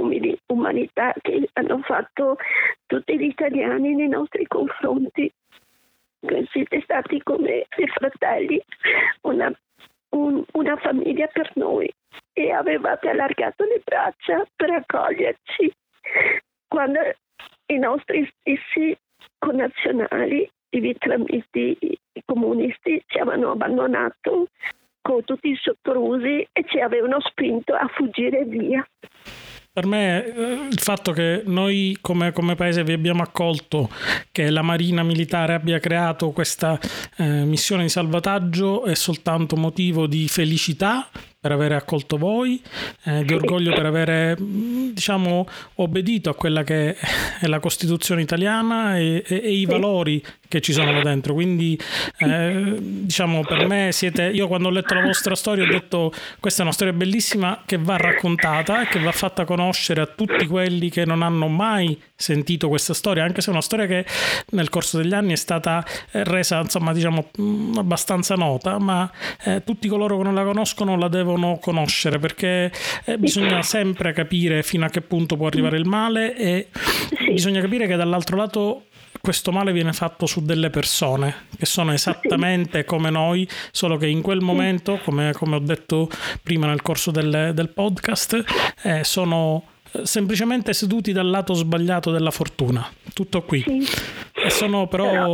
umanità che hanno fatto tutti gli italiani nei nostri confronti. Siete stati come dei fratelli, una, un, una famiglia per noi, e avevate allargato le braccia per accoglierci quando i nostri stessi connazionali, i vietnamiti, i comunisti, ci avevano abbandonato con tutti i soprusi e ci avevano spinto a fuggire via. Per me eh, il fatto che noi come, come paese vi abbiamo accolto, che la Marina Militare abbia creato questa eh, missione di salvataggio è soltanto motivo di felicità per aver accolto voi, eh, di orgoglio per avere, diciamo, obbedito a quella che è la Costituzione italiana e, e, e i valori che ci sono là dentro. Quindi, eh, diciamo, per me siete... Io quando ho letto la vostra storia ho detto: questa è una storia bellissima che va raccontata e che va fatta conoscere a tutti quelli che non hanno mai sentito questa storia, anche se è una storia che nel corso degli anni è stata resa, insomma, diciamo, abbastanza nota, ma eh, tutti coloro che non la conoscono la devono conoscere, perché eh, bisogna sempre capire fino a che punto può arrivare il male, e bisogna capire che dall'altro lato questo male viene fatto su delle persone che sono esattamente come noi, solo che in quel momento, come, come ho detto prima nel corso del, del podcast, eh, sono semplicemente seduti dal lato sbagliato della fortuna. Tutto qui. E sono però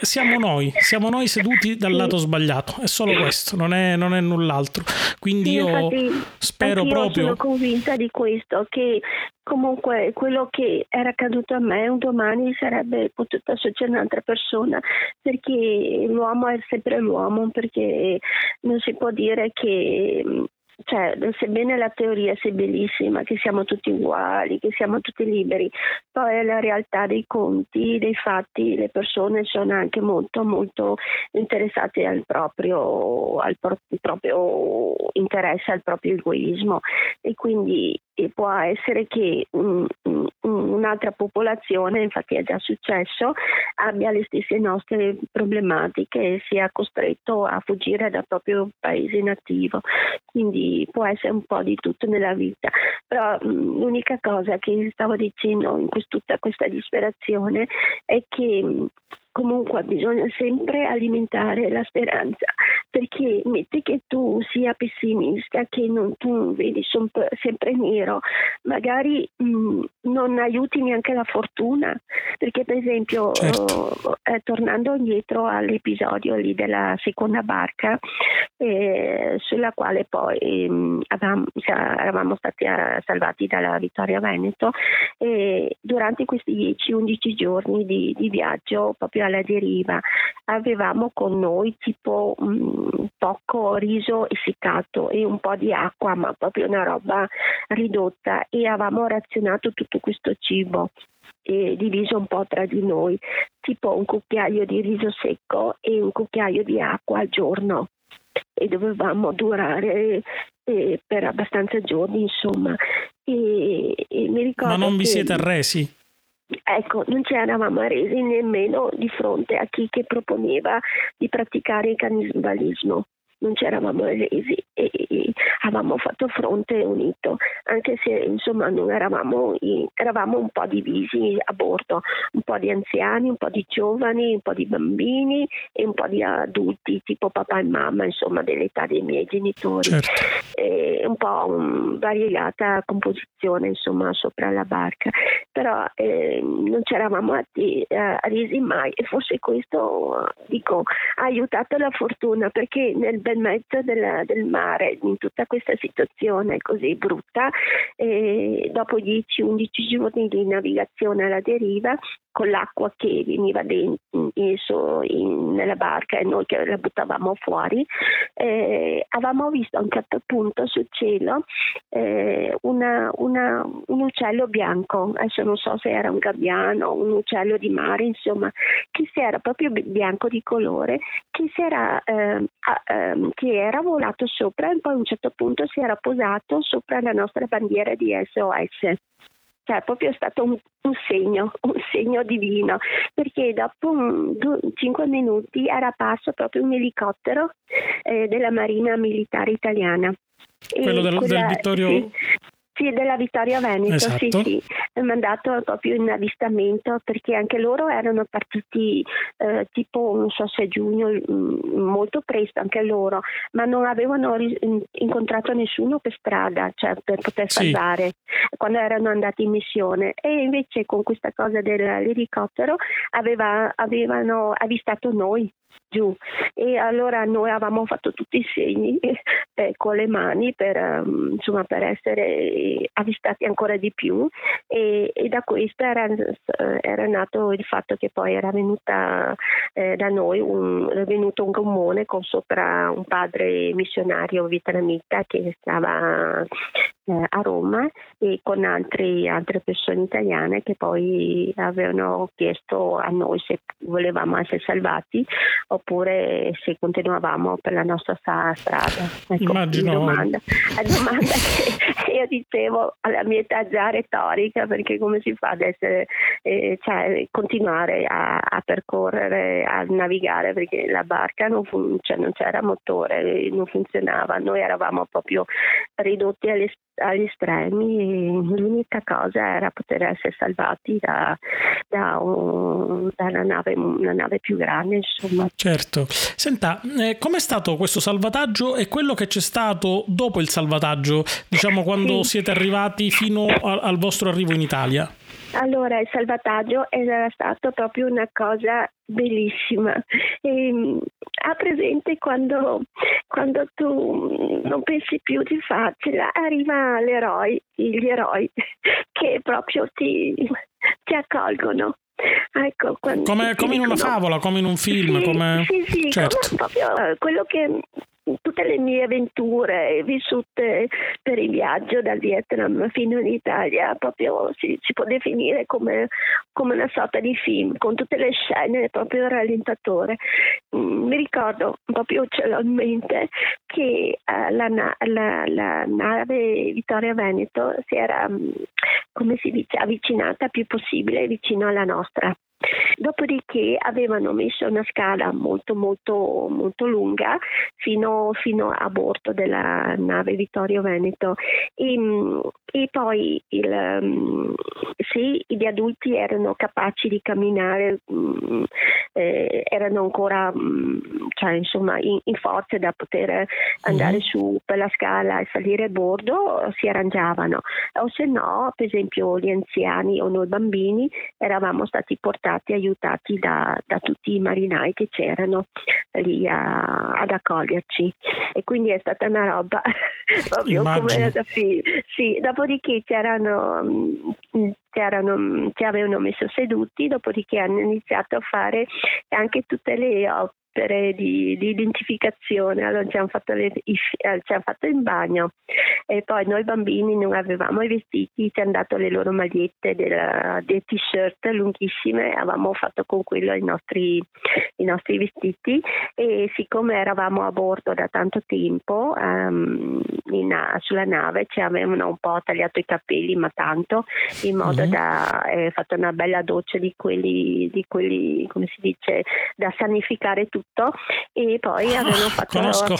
siamo noi, siamo noi seduti dal lato sbagliato. È solo questo, non è, non è null'altro. Quindi io Infatti, spero proprio. Sono convinta di questo, che comunque quello che era accaduto a me un domani sarebbe potuto succedere a un'altra persona, perché l'uomo è sempre l'uomo, perché non si può dire che... Cioè, sebbene la teoria sia bellissima, che siamo tutti uguali, che siamo tutti liberi, poi la realtà dei conti, dei fatti, le persone sono anche molto molto interessate al proprio, al pro- proprio interesse, al proprio egoismo, e quindi e può essere che un, un, un'altra popolazione, infatti è già successo, abbia le stesse nostre problematiche e sia costretto a fuggire dal proprio paese nativo. Quindi può essere un po' di tutto nella vita, però mh, l'unica cosa che stavo dicendo in quest- tutta questa disperazione è che mh, comunque bisogna sempre alimentare la speranza, perché metti che tu sia pessimista, che non, tu vedi sempre nero, magari mh, non aiuti neanche la fortuna, perché per esempio certo. oh, eh, tornando indietro all'episodio lì della seconda barca, eh, sulla quale poi eh, avevamo, eravamo stati eh, salvati dalla Vittorio Veneto, eh, durante questi dieci undici giorni di, di viaggio proprio alla deriva avevamo con noi tipo mh, poco riso essiccato e un po' di acqua, ma proprio una roba ridotta, e avevamo razionato tutto questo cibo e diviso un po' tra di noi, tipo un cucchiaio di riso secco e un cucchiaio di acqua al giorno. e dovevamo durare eh, per abbastanza giorni, insomma. E, e mi ricordo. Ma non vi siete arresi? Ecco, non ci eravamo arresi nemmeno di fronte a chi che proponeva di praticare il cannibalismo. Non ci eravamo arresi e, e, e avevamo fatto fronte unito, anche se insomma non eravamo, eravamo un po' divisi a bordo, un po' di anziani, un po' di giovani, un po' di bambini e un po' di adulti, tipo papà e mamma, insomma dell'età dei miei genitori. Certo. E un po' un variegata composizione insomma sopra la barca, però eh, non ci eravamo atti, eh, arresi mai, e forse questo dico ha aiutato la fortuna, perché nel bel mezzo della, del mare, in tutta questa situazione così brutta, eh, dopo dieci undici giorni di navigazione alla deriva, con l'acqua che veniva dentro, in, in, nella barca, e noi che la buttavamo fuori, eh, avevamo visto a un certo punto sul cielo eh, una, una, un uccello bianco, adesso non so se era un gabbiano, un uccello di mare, insomma, che si era proprio bianco di colore, che, si era, eh, a, eh, che era volato sopra e poi a un certo punto si era posato sopra la nostra bandiera di S O S. Cioè, proprio è stato un, un segno, un segno divino, perché dopo un, due, cinque minuti era apparso proprio un elicottero eh, della Marina Militare Italiana. Quello del, quella, del Vittorio... Sì. Sì, della Vittorio Veneto, esatto. Sì, sì, è mandato proprio in avvistamento, perché anche loro erano partiti eh, tipo, non so se giugno, mh, molto presto anche loro, ma non avevano ris- incontrato nessuno per strada, cioè per poter salvare, sì, quando erano andati in missione. E invece con questa cosa dell'elicottero aveva, avevano avvistato noi giù, e allora noi avevamo fatto tutti i segni eh, con le mani per, um, insomma, per essere avvistati ancora di più, e, e da questo era, era nato il fatto che poi era venuta eh, da noi un, è venuto un gommone con sopra un padre missionario vietnamita che stava eh, a Roma, e con altri, altre persone italiane che poi avevano chiesto a noi se volevamo essere salvati oppure se continuavamo per la nostra strada. Ecco, immagino la domanda, la domanda che io dicevo alla mia età già retorica, perché come si fa ad essere eh, cioè continuare a, a percorrere, a navigare, perché la barca non, fun- cioè non c'era motore, non funzionava, noi eravamo proprio ridotti alle spalle, agli estremi, e l'unica cosa era poter essere salvati da, da, un, da una, nave, una nave più grande, insomma. Certo. Senta, eh, com'è stato questo salvataggio e quello che c'è stato dopo il salvataggio, diciamo quando sì, siete arrivati fino a, al vostro arrivo in Italia? Allora, il salvataggio era stato proprio una cosa bellissima. E, ha presente quando, quando tu non pensi più di farcela, arriva l'eroe, gli eroi che proprio ti, ti accolgono. Ecco, come, come in una favola, come in un film, sì, come... Sì, sì, certo. Come proprio quello che... Tutte le mie avventure vissute per il viaggio dal Vietnam fino in Italia proprio si, si può definire come, come una sorta di film, con tutte le scene proprio il rallentatore. Mm, mi ricordo proprio, ce l'ho in mente, che eh, la, la, la nave Vittorio Veneto si era, come si dice, avvicinata più possibile vicino alla nostra. Dopodiché avevano messo una scala molto molto molto lunga fino, fino a bordo della nave Vittorio Veneto, e, e poi il, se gli adulti erano capaci di camminare eh, erano ancora cioè, insomma, in, in forze da poter andare mm. su per la scala e salire a bordo, si arrangiavano, o se no per esempio gli anziani o noi bambini eravamo stati portati, aiutati da, da tutti i marinai che c'erano lì a, ad accoglierci, e quindi è stata una roba proprio come da film. Sì, dopodiché c'erano che, erano, che avevano messo seduti, dopodiché hanno iniziato a fare anche tutte le opere Di, di identificazione. Allora ci hanno fatto, le, i, ci hanno fatto in bagno, e poi noi bambini non avevamo i vestiti, ci hanno dato le loro magliette, della, dei t-shirt lunghissime, avevamo fatto con quello i nostri, i nostri vestiti, e siccome eravamo a bordo da tanto tempo um, in, sulla nave, ci avevano un po' tagliato i capelli, ma tanto, in modo mm-hmm. da eh, fatto una bella doccia di quelli, di quelli come si dice, da sanificare tutto. E poi avevano fatto conosco,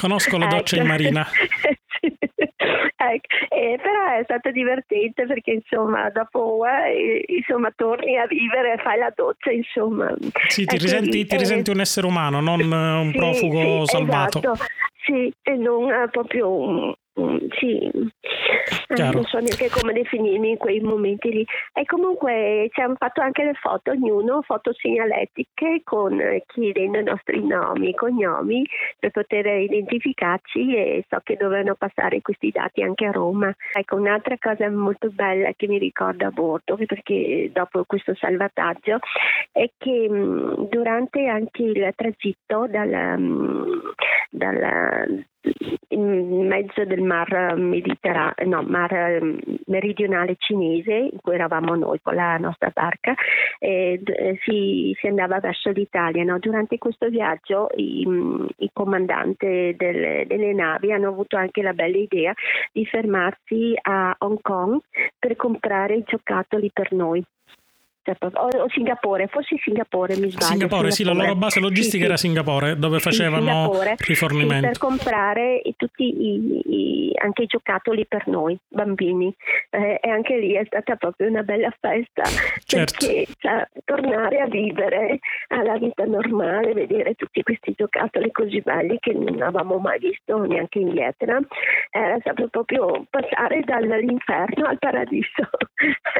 conosco la doccia ecco. in marina sì. ecco. eh, però è stato divertente, perché insomma dopo eh, insomma torni a vivere e fai la doccia, insomma sì, ti, ecco, risenti, eh, ti risenti un essere umano, non un sì, profugo sì, salvato esatto. sì, e non proprio un sì, Chiaro. non so neanche come definirmi in quei momenti lì. E comunque ci hanno fatto anche le foto, ognuno foto segnaletiche con chiedendo i nostri nomi, cognomi, per poter identificarci, e so che dovevano passare questi dati anche a Roma. Ecco, un'altra cosa molto bella che mi ricordo a bordo, perché dopo questo salvataggio, è che mh, durante anche il tragitto dalla, mh, dalla in mezzo del mar Mediterraneo, no, mar meridionale cinese, in cui eravamo noi con la nostra barca, eh, si, si andava verso l'Italia, no? Durante questo viaggio i, i comandanti del, delle navi hanno avuto anche la bella idea di fermarsi a Hong Kong per comprare i giocattoli per noi. O Singapore, forse Singapore mi sbaglio. Singapore, Singapore. sì, la loro base logistica sì, sì. era Singapore, dove facevano Singapore, rifornimento. Sì, per comprare tutti i, i, anche i giocattoli per noi bambini. Eh, e anche lì è stata proprio una bella festa, certo. perché sa, tornare a vivere alla vita normale, vedere tutti questi giocattoli così belli che non avevamo mai visto neanche in Vietnam, era stato proprio passare dall'inferno al paradiso.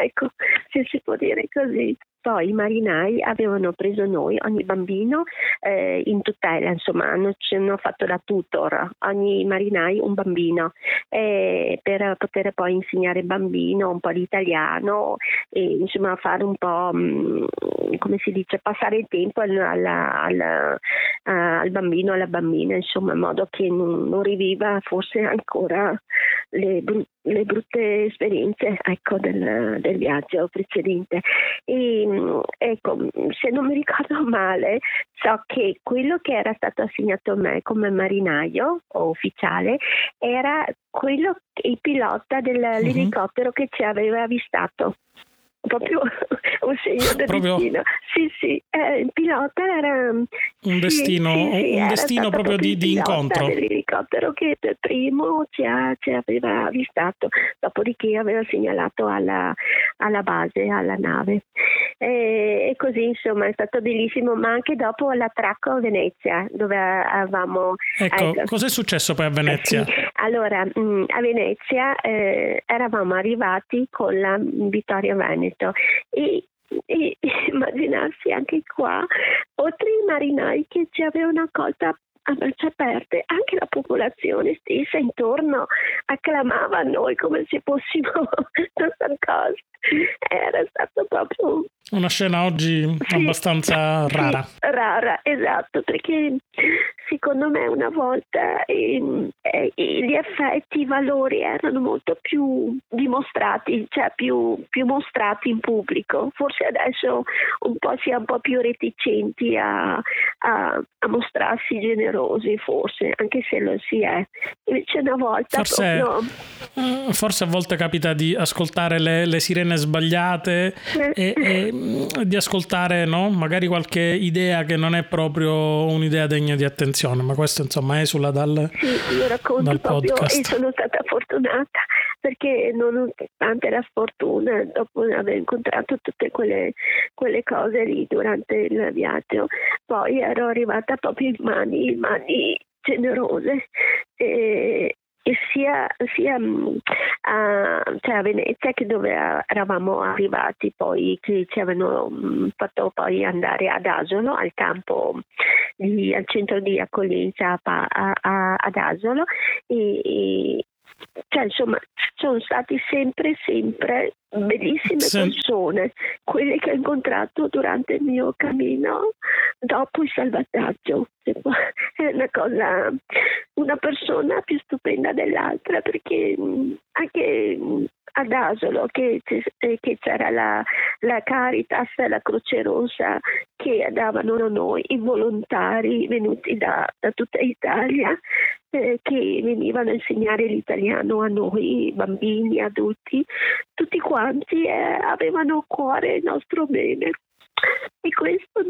Ecco, se si può dire così. Poi i marinai avevano preso noi, ogni bambino eh, in tutela, insomma hanno, ci hanno fatto da tutor, ogni marinai un bambino, eh, per poter poi insegnare al bambino un po' di italiano, e insomma fare un po' mh, come si dice, passare il tempo alla, alla, alla, al bambino, alla bambina, insomma, in modo che non, non riviva forse ancora le brutte le brutte esperienze ecco del, del viaggio precedente. E ecco, se non mi ricordo male, so che quello che era stato assegnato a me come marinaio o ufficiale era quello, il pilota dell'elicottero mm-hmm. che ci aveva avvistato, proprio un segno del proprio... destino. Sì, sì, eh, il pilota era un destino, sì, sì, un destino proprio, proprio di, di incontro. L'elicottero che per primo ci, ha, ci aveva avvistato, dopodiché aveva segnalato alla, alla base, alla nave. E, e così insomma è stato bellissimo, ma anche dopo l'attracco a Venezia, dove avevamo. Ecco, ecco. Cos'è successo poi a Venezia? Eh, sì. Allora, mh, a Venezia eh, eravamo arrivati con la Vittorio Veneto. E, e immaginarsi anche qua, oltre ai marinai che ci avevano accolta a braccia aperte, anche la popolazione stessa intorno acclamava a noi come se fossimo non so cosa. Era stato proprio una scena oggi sì, abbastanza rara. Sì, rara, esatto, perché secondo me una volta eh, eh, gli effetti, i valori erano molto più dimostrati, cioè più, più mostrati in pubblico. Forse adesso un po' si è un po' più reticenti a, a, a mostrarsi generosi, forse, anche se lo si è. Invece una volta forse, proprio... forse a volte capita di ascoltare le, le sirene sbagliate e, e di ascoltare, no? Magari qualche idea che non è proprio un'idea degna di attenzione, ma questo insomma esula dal, sì, io racconto dal proprio, podcast. E sono stata fortunata, perché nonostante la sfortuna, dopo aver incontrato tutte quelle, quelle cose lì durante il viaggio, poi ero arrivata proprio in mani, in mani generose, e E sia, sia a, cioè a Venezia, che dove eravamo arrivati, poi che ci avevano fatto poi andare ad Asolo, al campo di, al centro di accoglienza a, a, a, ad Asolo, e, e Cioè, insomma, sono stati sempre, sempre bellissime persone, quelle che ho incontrato durante il mio cammino dopo il salvataggio. È una cosa, una persona più stupenda dell'altra, perché anche ad Asolo, che, che c'era la, la Caritas, la Croce Rossa, che davano a noi i volontari venuti da, da tutta Italia, eh, che venivano a insegnare l'italiano a noi, bambini, adulti, tutti quanti eh, avevano a cuore il nostro bene, e questo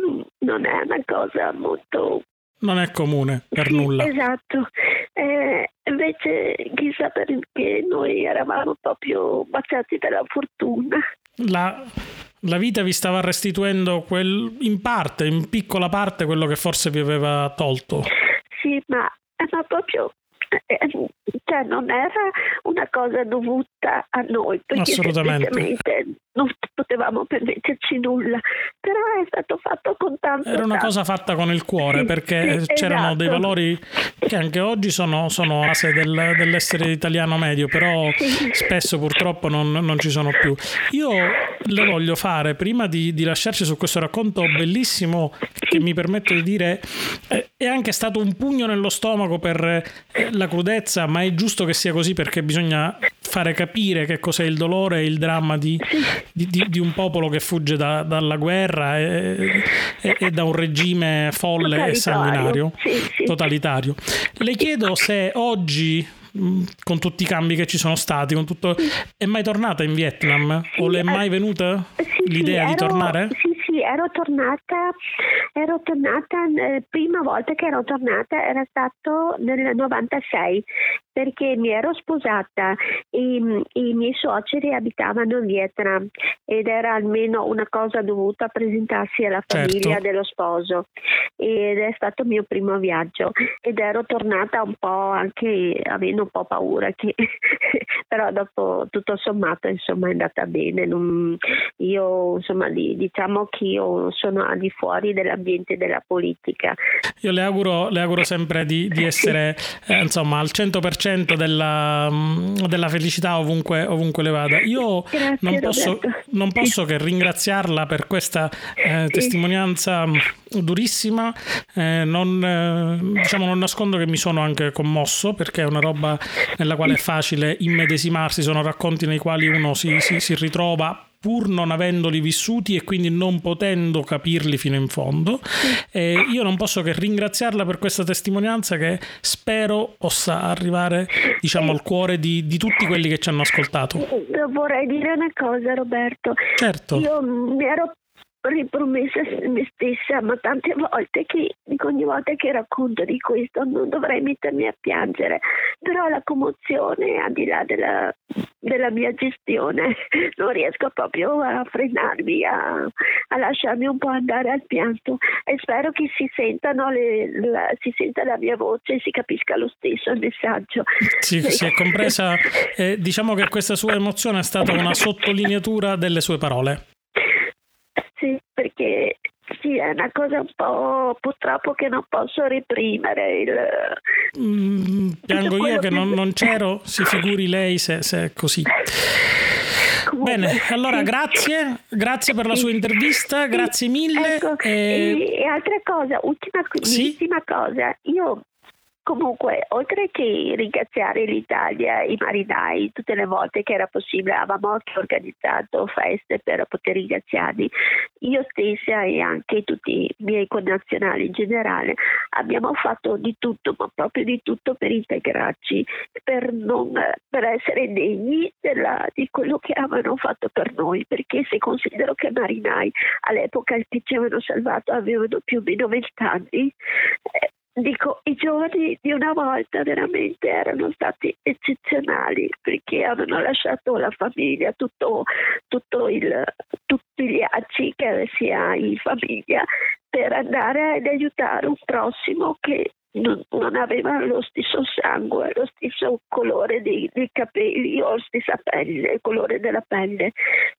non è una cosa molto... Non è comune per sì, nulla. Esatto. Eh, invece chissà perché noi eravamo proprio baciati dalla fortuna. La, la vita vi stava restituendo quel, in parte, in piccola parte, quello che forse vi aveva tolto. Sì, ma, ma proprio... Cioè, non era una cosa dovuta a noi, perché semplicemente non potevamo permetterci nulla, però è stato fatto con tanto era una tanto. cosa fatta con il cuore, sì, perché sì, c'erano esatto. dei valori che anche oggi sono, sono ase del, dell'essere italiano medio, però sì. spesso purtroppo non, non ci sono più. Io le voglio fare, prima di, di lasciarci su questo racconto bellissimo, che mi permetto di dire è anche stato un pugno nello stomaco per la crudezza, ma è giusto che sia così, perché bisogna fare capire che cos'è il dolore e il dramma di, di, di, di un popolo che fugge da, dalla guerra e, e, e da un regime folle totalitario. e sanguinario sì, sì. totalitario. Le chiedo se oggi, con tutti i cambi che ci sono stati, con tutto, è mai tornata in Vietnam? Sì, o le è mai venuta sì, l'idea sì, ero, di tornare? Sì, sì, ero tornata, ero tornata, eh, prima volta che ero tornata era stato nel novantasei, perché mi ero sposata, i, i miei suoceri abitavano in Vietnam ed era almeno una cosa dovuta a presentarsi alla famiglia certo. dello sposo, ed è stato il mio primo viaggio ed ero tornata un po' anche avendo un po' paura che... però dopo tutto sommato insomma è andata bene. Non... io insomma li, diciamo che io sono al di fuori dell'ambiente della politica. Io le auguro, le auguro sempre di, di essere sì. eh, insomma al cento per cento della, della felicità ovunque, ovunque le vada. Io Grazie, non posso, non posso che ringraziarla per questa eh, testimonianza durissima. Eh, non, eh, diciamo, non nascondo che mi sono anche commosso, perché è una roba nella quale è facile immedesimarsi, sono racconti nei quali uno si, si, si ritrova pur non avendoli vissuti e quindi non potendo capirli fino in fondo. E io non posso che ringraziarla per questa testimonianza, che spero possa arrivare, diciamo, al cuore di, di tutti quelli che ci hanno ascoltato. Vorrei dire una cosa, Roberto. Certo. Io mi ero ripromessa me stessa, ma tante volte che ogni volta che racconto di questo non dovrei mettermi a piangere, però la commozione, al di là della, della mia gestione, non riesco proprio a frenarmi, a, a lasciarmi un po' andare al pianto, e spero che si sentano le, la, si senta la mia voce e si capisca lo stesso il messaggio. Si, si è compresa, eh, diciamo che questa sua emozione è stata una sottolineatura delle sue parole. Sì, perché sì, è una cosa un po' purtroppo che non posso reprimere. Il... Mm, piango io che non, non c'ero, si figuri lei se, se è così. Comunque, bene, allora sì. grazie, grazie per la sua intervista, grazie mille. Ecco, e... e altra cosa, ultima, sì? ultima cosa, io... Comunque, oltre che ringraziare l'Italia, i marinai, tutte le volte che era possibile, avevamo anche organizzato feste per poter ringraziarli. Io stessa e anche tutti i miei connazionali in generale abbiamo fatto di tutto, ma proprio di tutto, per integrarci, per, non, per essere degni della, di quello che avevano fatto per noi, perché se considero che i marinai all'epoca che ci avevano salvato avevano più o meno vent'anni, eh, dico, i giovani di una volta veramente erano stati eccezionali, perché avevano lasciato la famiglia, tutto, tutto il, tutti gli acci che si ha in famiglia, per andare ad aiutare un prossimo che non aveva lo stesso sangue, lo stesso colore dei, dei capelli o la stessa pelle, il colore della pelle.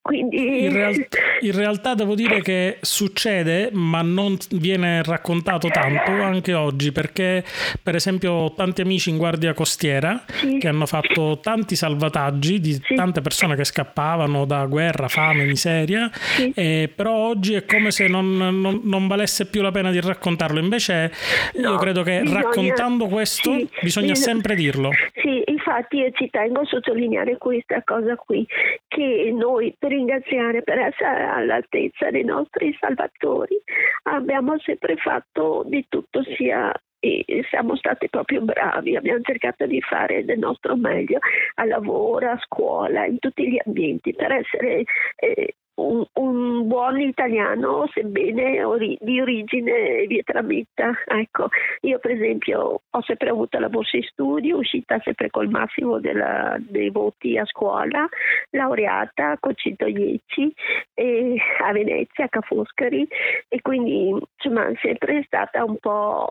Quindi in, real- in realtà devo dire che succede, ma non viene raccontato tanto anche oggi, perché per esempio ho tanti amici in guardia costiera, sì, che hanno fatto tanti salvataggi di, sì, tante persone che scappavano da guerra, fame, miseria, sì, e però oggi è come se non, non, non valesse più la pena di raccontarlo. Invece no, io credo che Bisogna, raccontando questo sì, bisogna sì, sempre dirlo. Sì, infatti ci tengo a sottolineare questa cosa qui, che noi per ringraziare, per essere all'altezza dei nostri salvatori, abbiamo sempre fatto di tutto, sia e siamo stati proprio bravi, abbiamo cercato di fare del nostro meglio al lavoro, a scuola, in tutti gli ambienti, per essere eh, Un, un buon italiano, sebbene ori- di origine vietnamita. Ecco, io per esempio ho sempre avuto la borsa di studio, uscita sempre col massimo della, dei voti a scuola, laureata con centodieci e a Venezia, a Ca' Foscari, e quindi insomma sempre stata un po',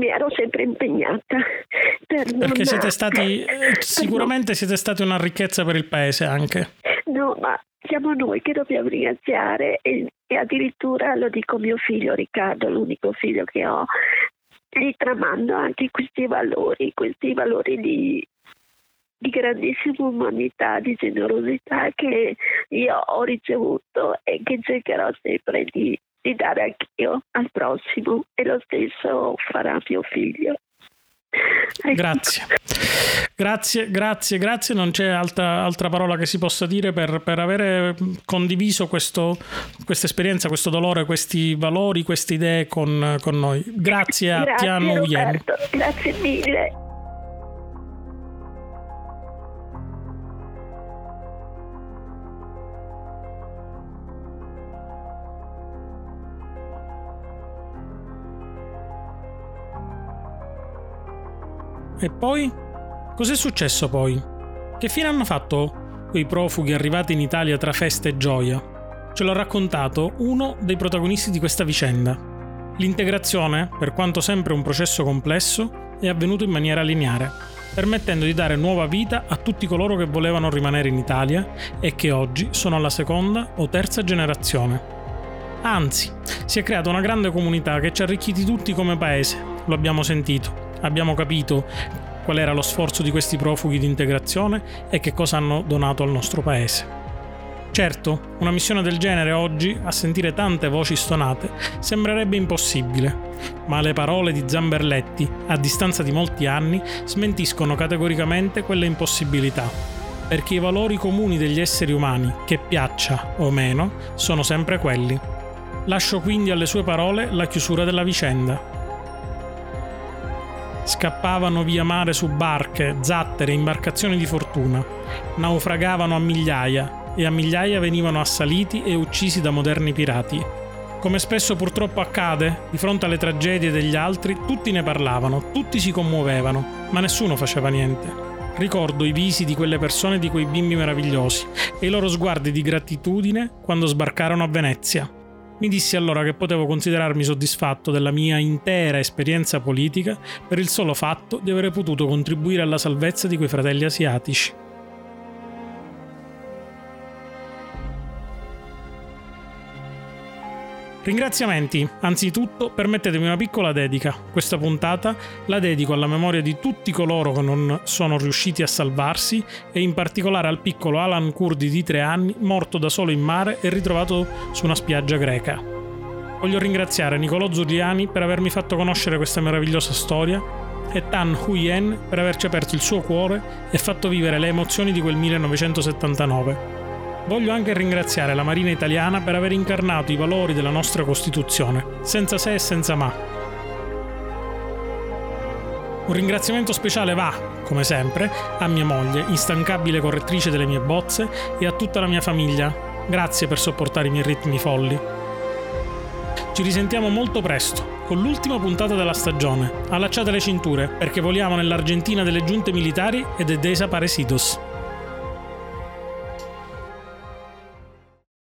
mi ero sempre impegnata per non perché siete stati sicuramente siete stati una ricchezza per il paese anche. No, ma siamo noi che dobbiamo ringraziare, e, e addirittura lo dico mio figlio Riccardo, l'unico figlio che ho, gli tramando anche questi valori, questi valori di, di grandissima umanità, di generosità che io ho ricevuto e che cercherò sempre di, di dare anch'io al prossimo, e lo stesso farà mio figlio. Grazie, grazie, grazie, grazie. Non c'è altra, altra parola che si possa dire per, per aver condiviso questa esperienza, questo dolore, questi valori, queste idee con, con noi. Grazie a Tian Huyen. Grazie mille. E poi? Cos'è successo poi? Che fine hanno fatto quei profughi arrivati in Italia tra festa e gioia? Ce l'ha raccontato uno dei protagonisti di questa vicenda. L'integrazione, per quanto sempre un processo complesso, è avvenuto in maniera lineare, permettendo di dare nuova vita a tutti coloro che volevano rimanere in Italia e che oggi sono alla seconda o terza generazione. Anzi, si è creata una grande comunità che ci ha arricchiti tutti come paese, lo abbiamo sentito. Abbiamo capito qual era lo sforzo di questi profughi di integrazione e che cosa hanno donato al nostro paese. Certo, una missione del genere oggi, a sentire tante voci stonate, sembrerebbe impossibile, ma le parole di Zamberletti, a distanza di molti anni, smentiscono categoricamente quella impossibilità, perché i valori comuni degli esseri umani, che piaccia o meno, sono sempre quelli. Lascio quindi alle sue parole la chiusura della vicenda. Scappavano via mare su barche, zattere, imbarcazioni di fortuna. Naufragavano a migliaia e a migliaia venivano assaliti e uccisi da moderni pirati. Come spesso purtroppo accade, di fronte alle tragedie degli altri, tutti ne parlavano, tutti si commuovevano, ma nessuno faceva niente. Ricordo i visi di quelle persone e di quei bimbi meravigliosi e i loro sguardi di gratitudine quando sbarcarono a Venezia. Mi dissi allora che potevo considerarmi soddisfatto della mia intera esperienza politica per il solo fatto di aver potuto contribuire alla salvezza di quei fratelli asiatici. Ringraziamenti. Anzitutto permettetemi una piccola dedica. Questa puntata la dedico alla memoria di tutti coloro che non sono riusciti a salvarsi e in particolare al piccolo Alan Kurdi di tre anni, morto da solo in mare e ritrovato su una spiaggia greca. Voglio ringraziare Nicolò Zuliani per avermi fatto conoscere questa meravigliosa storia e Tian Huyen per averci aperto il suo cuore e fatto vivere le emozioni di quel millenovecentosettantanove. Voglio anche ringraziare la Marina italiana per aver incarnato i valori della nostra Costituzione, senza se e senza ma. Un ringraziamento speciale va, come sempre, a mia moglie, instancabile correttrice delle mie bozze, e a tutta la mia famiglia. Grazie per sopportare i miei ritmi folli. Ci risentiamo molto presto con l'ultima puntata della stagione. Allacciate le cinture, perché voliamo nell'Argentina delle giunte militari e dei desaparecidos.